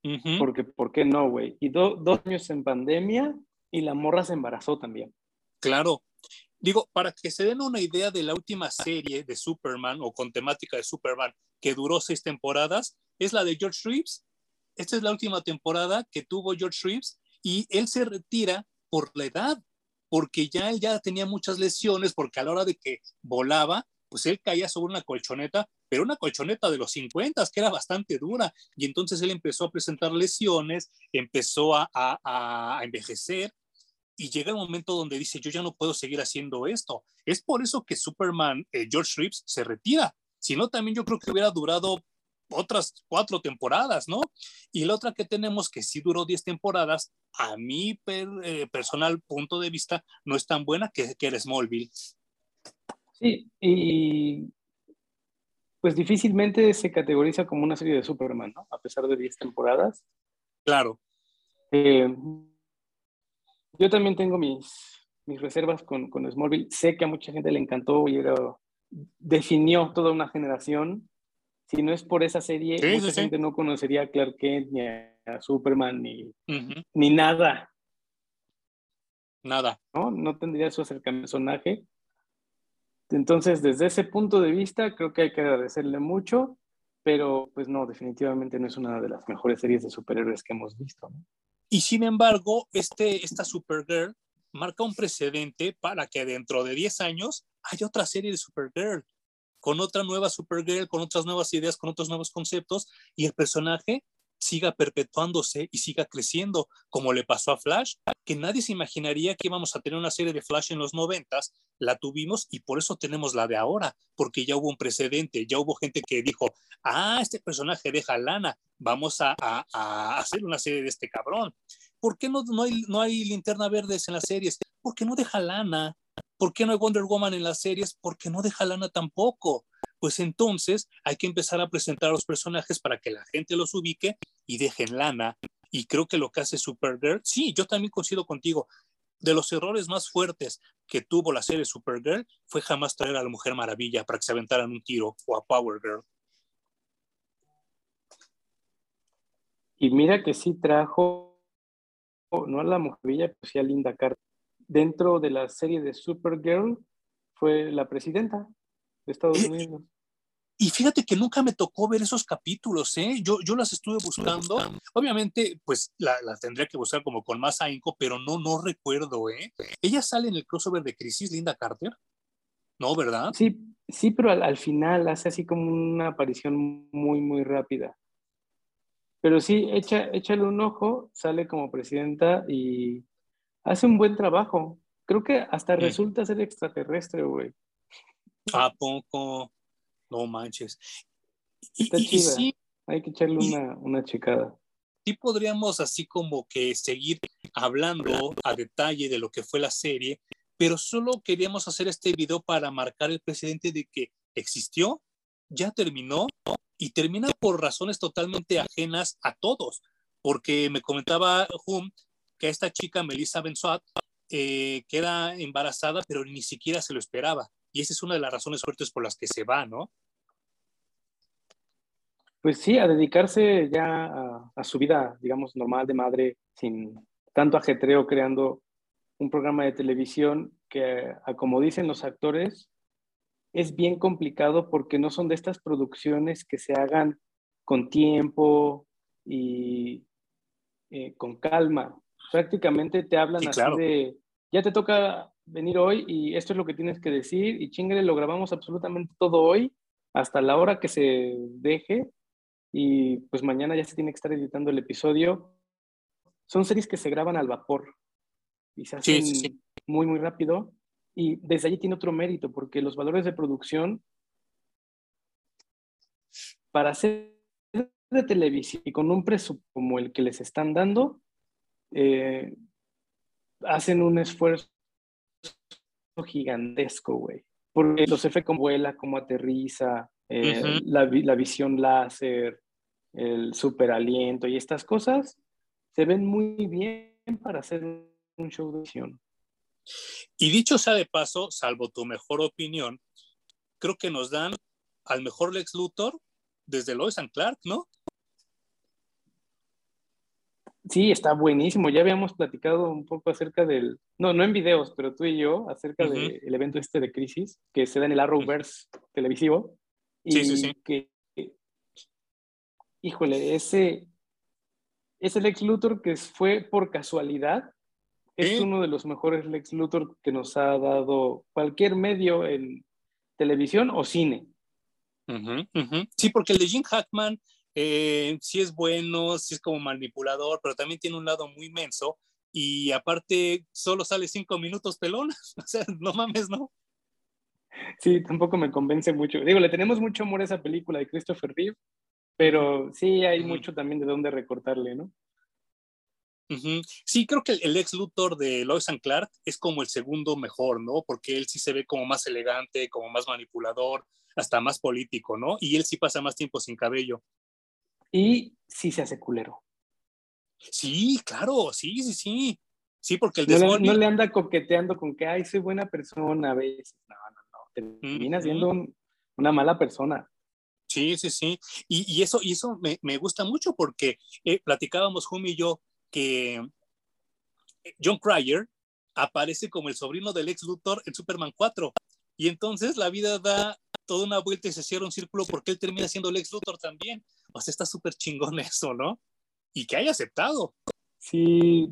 Uh-huh. Porque, ¿por qué no, güey? Y do, dos años en pandemia, y la morra se embarazó también. Claro. Digo, para que se den una idea de la última serie de Superman, o con temática de Superman, que duró seis temporadas, es la de George Reeves. Esta es la última temporada que tuvo George Reeves, y él se retira por la edad, porque ya él ya tenía muchas lesiones, porque a la hora de que volaba, pues él caía sobre una colchoneta, pero una colchoneta de los cincuenta, que era bastante dura, y entonces él empezó a presentar lesiones, empezó a, a, a envejecer, y llega el momento donde dice, yo ya no puedo seguir haciendo esto. Es por eso que Superman, eh, George Reeves, se retira. Si no, también yo creo que hubiera durado otras cuatro temporadas, ¿no? Y la otra que tenemos, que sí duró diez temporadas, a mi per, eh, personal punto de vista, no es tan buena que, que era Smallville. Sí, y pues difícilmente se categoriza como una serie de Superman, ¿no? A pesar de diez temporadas. Claro. Eh... Yo también tengo mis, mis reservas con, con Smallville. Sé que a mucha gente le encantó y era, definió toda una generación. Si no es por esa serie, sí, mucha sí, gente sí. no conocería a Clark Kent, ni a, a Superman, ni, uh-huh. ni nada. Nada. ¿No? No tendría su acercamiento al personaje. Entonces, desde ese punto de vista, creo que hay que agradecerle mucho, pero pues no, definitivamente no es una de las mejores series de superhéroes que hemos visto, ¿no? Y sin embargo, este, esta Supergirl marca un precedente para que dentro de diez años haya otra serie de Supergirl, con otra nueva Supergirl, con otras nuevas ideas, con otros nuevos conceptos, y el personaje siga perpetuándose y siga creciendo, como le pasó a Flash, que nadie se imaginaría que íbamos a tener una serie de Flash en los noventas, la tuvimos y por eso tenemos la de ahora, porque ya hubo un precedente, ya hubo gente que dijo, ah, este personaje deja lana, vamos a, a, a hacer una serie de este cabrón. ¿Por qué no, no, hay, no hay Linterna Verdes en las series? Porque no deja lana. ¿Por qué no hay Wonder Woman en las series? Porque no deja lana tampoco. Pues entonces hay que empezar a presentar a los personajes para que la gente los ubique y dejen lana. Y creo que lo que hace Supergirl, sí, yo también coincido contigo, de los errores más fuertes que tuvo la serie Supergirl fue jamás traer a la Mujer Maravilla para que se aventaran un tiro, o a Power Girl. Y mira que sí trajo, no a la Mujer Maravilla, pero sí a Linda Carter. Dentro de la serie de Supergirl fue la presidenta de Estados Unidos. Y fíjate que nunca me tocó ver esos capítulos, ¿eh? Yo, yo las estuve buscando. Obviamente, pues, las la tendría que buscar como con más ahínco, pero no, no recuerdo, ¿eh? ¿Ella sale en el crossover de Crisis, Linda Carter? ¿No, verdad? Sí, sí, pero al, al final hace así como una aparición muy, muy rápida. Pero sí, echa, échale un ojo, sale como presidenta y hace un buen trabajo. Creo que hasta sí. resulta ser extraterrestre, güey. ¿A poco? No manches. Está y, chida. Y sí, hay que echarle y, una, una checada. Sí podríamos así como que seguir hablando a detalle de lo que fue la serie, pero solo queríamos hacer este video para marcar el precedente de que existió, ya terminó, y termina por razones totalmente ajenas a todos. Porque me comentaba Hum que esta chica, Melissa Benzoat, eh, queda embarazada, pero ni siquiera se lo esperaba. Y esa es una de las razones fuertes por las que se va, ¿no? Pues sí, a dedicarse ya a, a su vida, digamos, normal de madre, sin tanto ajetreo, creando un programa de televisión que, a como dicen los actores, es bien complicado porque no son de estas producciones que se hagan con tiempo y eh, con calma. Prácticamente te hablan sí, así claro. de, ya te toca venir hoy y esto es lo que tienes que decir y chingale, lo grabamos absolutamente todo hoy hasta la hora que se deje y pues mañana ya se tiene que estar editando el episodio. Son series que se graban al vapor y se hacen sí, sí. muy muy rápido y desde allí tiene otro mérito porque los valores de producción para hacer de televisión y con un presupuesto como el que les están dando eh, hacen un esfuerzo gigantesco, güey, porque los efectos como vuela, como aterriza, eh, uh-huh. la, la visión láser, el superaliento y estas cosas se ven muy bien para hacer un show de visión. Y dicho sea de paso, salvo tu mejor opinión, creo que nos dan al mejor Lex Luthor desde Lois and Clark, ¿no? Sí, está buenísimo. Ya habíamos platicado un poco acerca del... No, no en videos, pero tú y yo, acerca uh-huh. del evento este de Crisis, que se da en el Arrowverse uh-huh. televisivo. Y sí, sí, sí. Que, híjole, ese, ese Lex Luthor que fue por casualidad, ¿eh? Es uno de los mejores Lex Luthor que nos ha dado cualquier medio en televisión o cine. Uh-huh, uh-huh. Sí, porque el de Jim Hackman... Eh, sí es bueno, sí es como manipulador, pero también tiene un lado muy menso y aparte solo sale cinco minutos pelón, o sea, no mames, ¿no? Sí, tampoco me convence mucho. Digo, le tenemos mucho amor a esa película de Christopher Reeve, pero sí hay uh-huh. mucho también de dónde recortarle, ¿no? Uh-huh. Sí, creo que el, el Lex Luthor de Lois and Clark es como el segundo mejor, ¿no? Porque él sí se ve como más elegante, como más manipulador, hasta más político, ¿no? Y él sí pasa más tiempo sin cabello. Y sí se hace culero. Sí, claro, sí, sí, sí. Sí, porque el no, desmorning... le, no le anda coqueteando con que, ay, soy buena persona a veces. No, no, no. Termina mm-hmm. siendo un, una mala persona. Sí, sí, sí. Y, y eso, y eso me, me gusta mucho porque eh, platicábamos, Jumi y yo, que John Cryer aparece como el sobrino del Lex Luthor en Superman cuatro. Y entonces la vida da toda una vuelta y se cierra un círculo porque él termina siendo Lex Luthor también. O sea, está súper chingón eso, ¿no? Y que haya aceptado. Sí.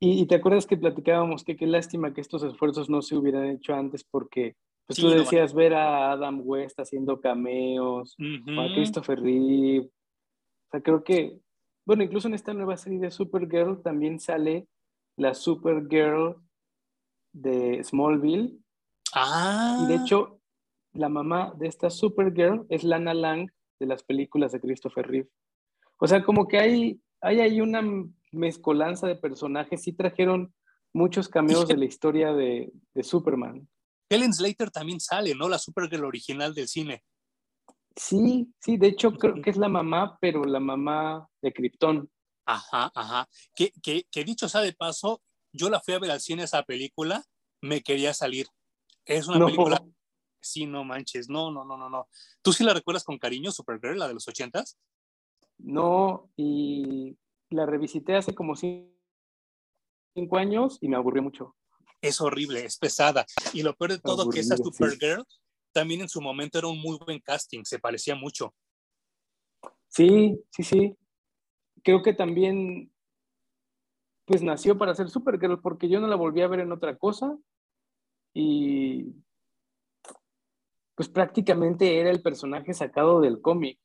Y, y te acuerdas que platicábamos que qué lástima que estos esfuerzos no se hubieran hecho antes porque pues, sí, tú decías no, ver a Adam West haciendo cameos, uh-huh. o a Christopher Reeve. O sea, creo que... Bueno, incluso en esta nueva serie de Supergirl también sale la Supergirl de Smallville. Ah. Y de hecho, la mamá de esta Supergirl es Lana Lang, de las películas de Christopher Reeve. O sea, como que hay, hay ahí una mezcolanza de personajes. Sí trajeron muchos cameos de la historia de, de Superman. Helen Slater también sale, ¿no? La Supergirl original del cine. Sí, sí, de hecho creo que es la mamá, pero la mamá de Krypton. Ajá, ajá. Que, que, que dicho sea de paso, yo la fui a ver al cine esa película, me quería salir. Es una no. película... Sí, no manches, no, no, no, no, no. ¿Tú sí la recuerdas con cariño, Supergirl, la de los ochentas? No, y la revisité hace como cinco años y me aburrió mucho. Es horrible, es pesada. Y lo peor de todo aburrido, que esa Supergirl sí. también en su momento era un muy buen casting, se parecía mucho. Sí, sí, sí. Creo que también pues nació para ser Supergirl porque yo no la volví a ver en otra cosa y... pues prácticamente era el personaje sacado del cómic.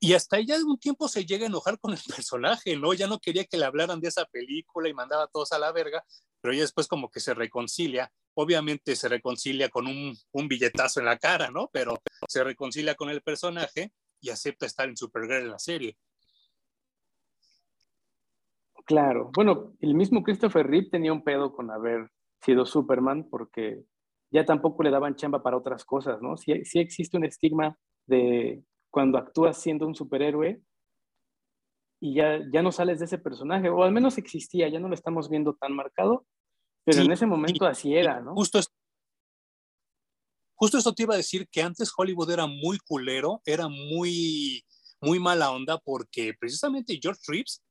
Y hasta ella de un tiempo se llega a enojar con el personaje, ¿no? Ya no quería que le hablaran de esa película y mandaba a todos a la verga, pero ella después como que se reconcilia. Obviamente se reconcilia con un, un billetazo en la cara, ¿no? Pero se reconcilia con el personaje y acepta estar en Supergirl en la serie. Claro. Bueno, el mismo Christopher Reeve tenía un pedo con haber sido Superman porque... ya tampoco le daban chamba para otras cosas, ¿no? Sí, sí existe un estigma de cuando actúas siendo un superhéroe y ya, ya no sales de ese personaje, o al menos existía, ya no lo estamos viendo tan marcado, pero sí, en ese momento y, así era, ¿no? Justo, es, justo eso te iba a decir, que antes Hollywood era muy culero, era muy, muy mala onda, porque precisamente George Reeves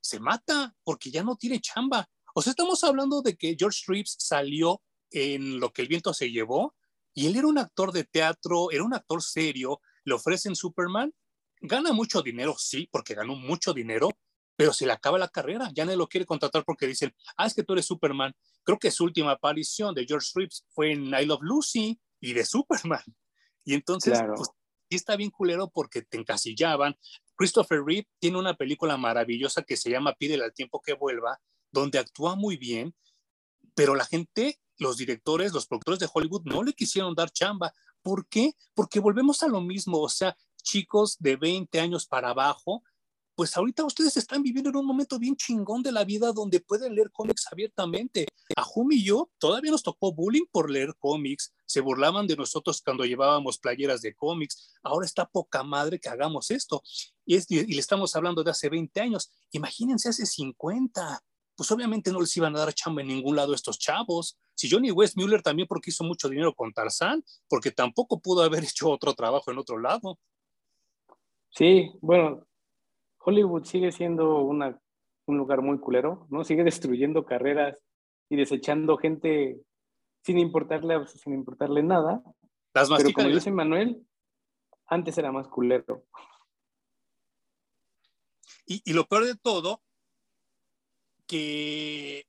se mata porque ya no tiene chamba. O sea, estamos hablando de que George Reeves salió en Lo que el viento se llevó, y él era un actor de teatro, era un actor serio, le ofrecen Superman, gana mucho dinero, sí, porque ganó mucho dinero, pero se le acaba la carrera, ya nadie lo quiere contratar porque dicen, ah, es que tú eres Superman. Creo que su última aparición de George Reeves fue en I Love Lucy y de Superman, y entonces claro. pues, sí está bien culero porque te encasillaban. Christopher Reeve tiene una película maravillosa que se llama Pídele al tiempo que vuelva, donde actúa muy bien, pero la gente, los directores, los productores de Hollywood no le quisieron dar chamba. ¿Por qué? Porque volvemos a lo mismo. O sea, chicos de veinte años para abajo pues ahorita ustedes están viviendo en un momento bien chingón de la vida donde pueden leer cómics abiertamente. A Jumi y yo todavía nos tocó bullying por leer cómics, se burlaban de nosotros cuando llevábamos playeras de cómics. Ahora está poca madre que hagamos esto. Y, es, y le estamos hablando de hace veinte años. Imagínense hace cincuenta. Pues obviamente no les iban a dar chamba en ningún lado a estos chavos. Si Johnny Weissmuller también porque hizo mucho dinero con Tarzán, porque tampoco pudo haber hecho otro trabajo en otro lado. Sí, bueno, Hollywood sigue siendo una, un lugar muy culero, ¿no? Sigue destruyendo carreras y desechando gente sin importarle, sin importarle nada. Las Pero como dice Manuel, antes era más culero. Y, y lo peor de todo, que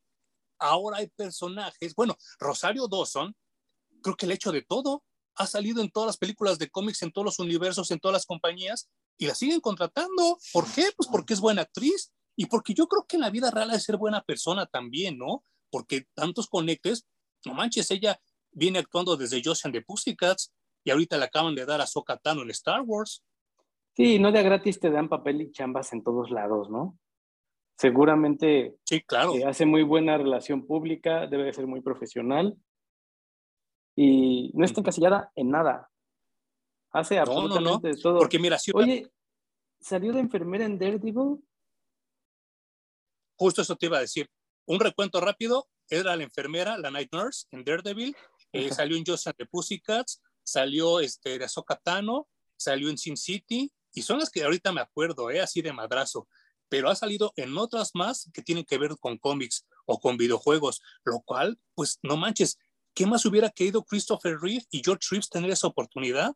ahora hay personajes, bueno, Rosario Dawson, creo que le ha hecho de todo, ha salido en todas las películas de cómics, en todos los universos, en todas las compañías, y la siguen contratando. ¿Por qué? Pues porque es buena actriz, y porque yo creo que en la vida real es ser buena persona también, ¿no? Porque tantos conectes, no manches, ella viene actuando desde Josie and the Pussycats, y ahorita le acaban de dar a Ahsoka Tano en Star Wars. Sí, no de gratis te dan papel y chambas en todos lados, ¿no? Seguramente sí, claro. eh, hace muy buena relación pública, debe de ser muy profesional y no está encasillada en nada. Hace no, absolutamente no, no. de todo. Porque mira, si... Oye, ¿salió de enfermera en Daredevil? Justo eso te iba a decir. Un recuento rápido, era la enfermera, la Night Nurse en Daredevil, eh, salió en Josie and the Pussycats, salió este, de Ahsoka Tano, salió en Sin City, y son las que ahorita me acuerdo, eh, así de madrazo. Pero ha salido en otras más que tienen que ver con cómics o con videojuegos, lo cual, pues no manches, ¿qué más hubiera querido Christopher Reeve y George Reeves tener esa oportunidad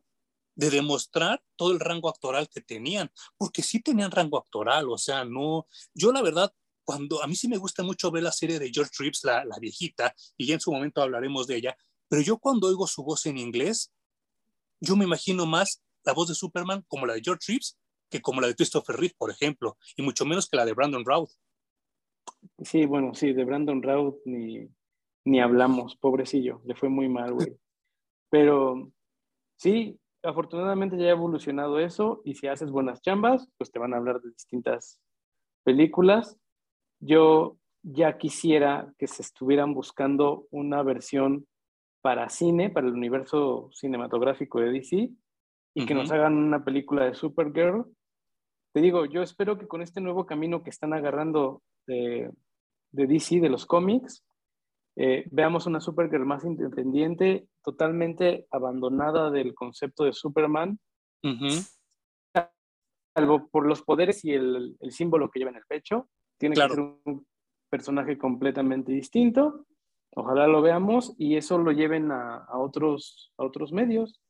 de demostrar todo el rango actoral que tenían? Porque sí tenían rango actoral, o sea, no, yo la verdad, cuando a mí sí me gusta mucho ver la serie de George Reeves, la, la viejita, y ya en su momento hablaremos de ella, pero yo cuando oigo su voz en inglés, yo me imagino más la voz de Superman como la de George Reeves, que como la de Christopher Reeve, por ejemplo, y mucho menos que la de Brandon Routh. Sí, bueno, sí, de Brandon Routh ni, ni hablamos, pobrecillo, le fue muy mal, güey. Pero sí, afortunadamente ya ha evolucionado eso, y si haces buenas chambas, pues te van a hablar de distintas películas. Yo ya quisiera que se estuvieran buscando una versión para cine, para el universo cinematográfico de D C, y que uh-huh. nos hagan una película de Supergirl. Te digo, yo espero que con este nuevo camino que están agarrando de, de D C, de los cómics, eh, veamos una Supergirl más independiente, totalmente abandonada del concepto de Superman, uh-huh. salvo por los poderes y el, el símbolo que lleva en el pecho. Tiene claro. que ser un personaje completamente distinto. Ojalá lo veamos y eso lo lleven a, a, otros, a otros medios.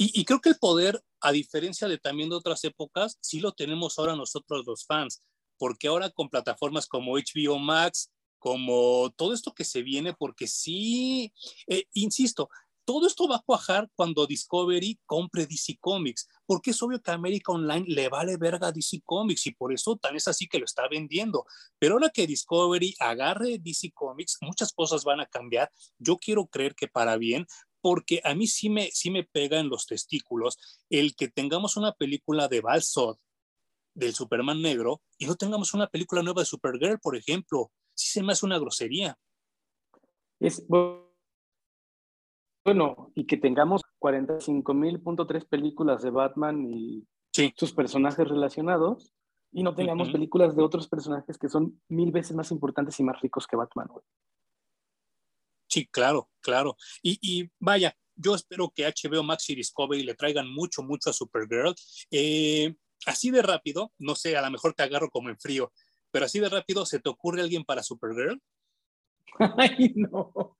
Y, y creo que el poder, a diferencia de también de otras épocas, sí lo tenemos ahora nosotros los fans, porque ahora con plataformas como H B O Max, como todo esto que se viene, porque sí, eh, insisto, todo esto va a cuajar cuando Discovery compre D C Comics, porque es obvio que a América Online le vale verga a D C Comics y por eso tan es así que lo está vendiendo. Pero ahora que Discovery agarre D C Comics, muchas cosas van a cambiar. Yo quiero creer que para bien, porque a mí sí me, sí me pega en los testículos el que tengamos una película de Val Zod, del Superman negro, y no tengamos una película nueva de Supergirl, por ejemplo. Sí se me hace una grosería. Es bueno, y que tengamos cuarenta y cinco mil punto tres películas de Batman y sí. sus personajes relacionados, y no tengamos uh-huh. películas de otros personajes que son mil veces más importantes y más ricos que Batman, güey. Sí, claro, claro. Y, y vaya, yo espero que H B O Max y Discovery le traigan mucho, mucho a Supergirl. Eh, así de rápido, no sé, a lo mejor te agarro como en frío, pero así de rápido, ¿se te ocurre alguien para Supergirl? Ay, no.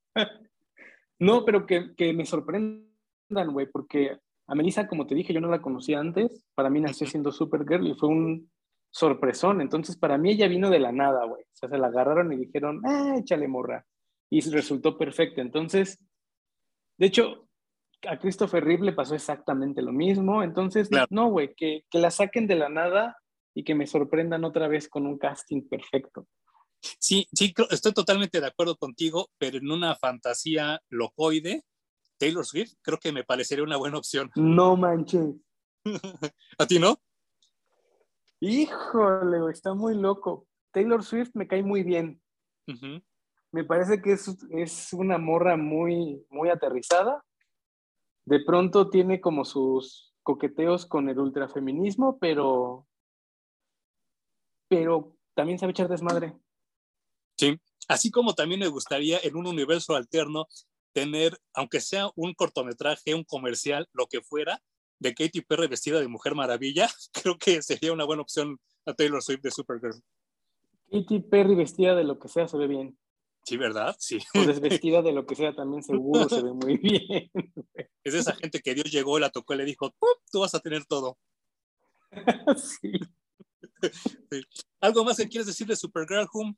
No, pero que, que me sorprendan, güey, porque a Melissa, como te dije, yo no la conocía antes. Para mí nació siendo Supergirl y fue un sorpresón. Entonces, para mí ella vino de la nada, güey. O sea, se la agarraron y dijeron, ah, échale morra. Y resultó perfecto. Entonces, de hecho, a Christopher Reeve le pasó exactamente lo mismo. Entonces, claro. no, güey, que, que la saquen de la nada y que me sorprendan otra vez con un casting perfecto. Sí, sí, estoy totalmente de acuerdo contigo, pero en una fantasía locoide, Taylor Swift creo que me parecería una buena opción. No manches. ¿A ti no? Híjole, güey, está muy loco. Taylor Swift me cae muy bien. Uh-huh. Me parece que es, es una morra muy, muy aterrizada. De pronto tiene como sus coqueteos con el ultrafeminismo, pero, pero también sabe echar desmadre. Sí, así como también me gustaría en un universo alterno tener, aunque sea un cortometraje, un comercial, lo que fuera, de Katy Perry vestida de Mujer Maravilla. Creo que sería una buena opción a Taylor Swift de Supergirl. Katy Perry vestida de lo que sea se ve bien. Sí, ¿verdad? Sí. O desvestida de lo que sea también seguro se ve muy bien. Es esa gente que Dios llegó, la tocó y le dijo, tú vas a tener todo. Sí. Sí. ¿Algo más que quieres decir de Supergirl, Hum?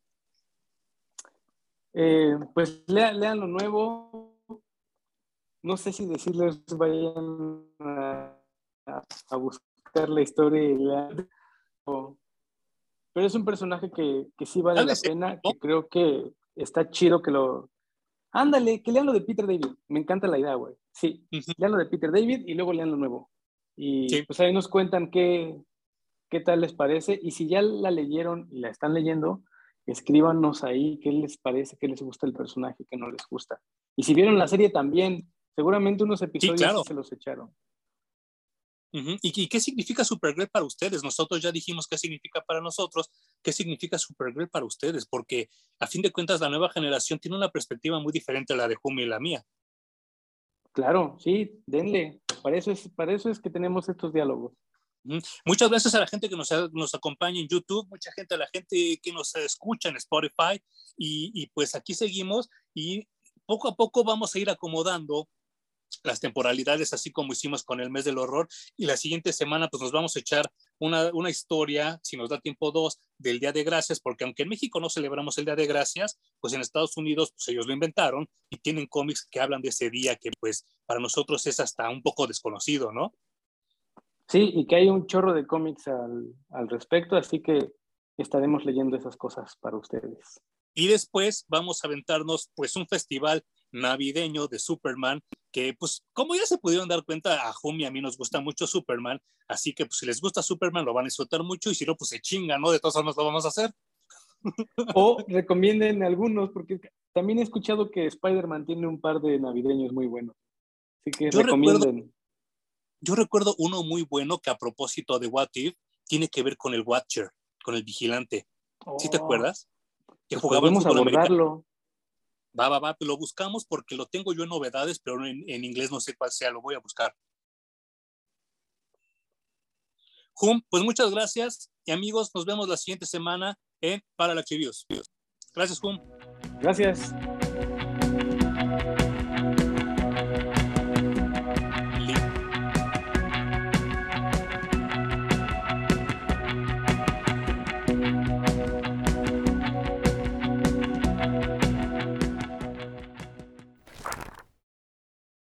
Eh, pues lea, lean lo nuevo. No sé si decirles vayan a, a buscar la historia y lean, o, pero es un personaje que, que sí vale la pena, que creo que está chido que lo... Ándale, que lean lo de Peter David. Me encanta la idea, güey. Sí, uh-huh. Lean lo de Peter David y luego lean lo nuevo. Y sí, pues ahí nos cuentan qué, qué tal les parece. Y si ya la leyeron y la están leyendo, escríbanos ahí qué les parece, qué les gusta el personaje, qué no les gusta. Y si vieron la serie también, seguramente unos episodios sí, claro, se los echaron. Uh-huh. ¿Y qué significa Supergirl para ustedes? Nosotros ya dijimos qué significa para nosotros, qué significa Supergirl para ustedes, porque a fin de cuentas la nueva generación tiene una perspectiva muy diferente a la de Humi y la mía. Claro, sí, denle. Para eso es, para eso es que tenemos estos diálogos. Uh-huh. Muchas gracias a la gente que nos, nos acompaña en YouTube, mucha gente, a la gente que nos escucha en Spotify, y, y pues aquí seguimos y poco a poco vamos a ir acomodando las temporalidades, así como hicimos con el mes del horror, y la siguiente semana pues nos vamos a echar una, una historia, si nos da tiempo, dos, del Día de Gracias, porque aunque en México no celebramos el Día de Gracias, pues en Estados Unidos pues ellos lo inventaron y tienen cómics que hablan de ese día que pues para nosotros es hasta un poco desconocido, ¿no? Sí, y que hay un chorro de cómics al, al respecto, así que estaremos leyendo esas cosas para ustedes. Y después vamos a aventarnos pues un festival navideño de Superman, que pues como ya se pudieron dar cuenta, a Humi y a mí nos gusta mucho Superman, así que pues si les gusta Superman lo van a disfrutar mucho, y si no pues se chingan, ¿no? De todas formas lo vamos a hacer. O recomienden algunos, porque también he escuchado que Spider-Man tiene un par de navideños muy buenos, así que yo recomienden. Recuerdo, yo recuerdo uno muy bueno que a propósito de What If tiene que ver con el Watcher, con el vigilante. Oh, ¿sí te acuerdas? Que pues jugaba en fútbol. Va, va, va, lo buscamos porque lo tengo yo en novedades, pero en, en inglés no sé cuál sea, lo voy a buscar. Hum, pues muchas gracias y amigos, nos vemos la siguiente semana en Parallax Reviews. Gracias, Hum. Gracias.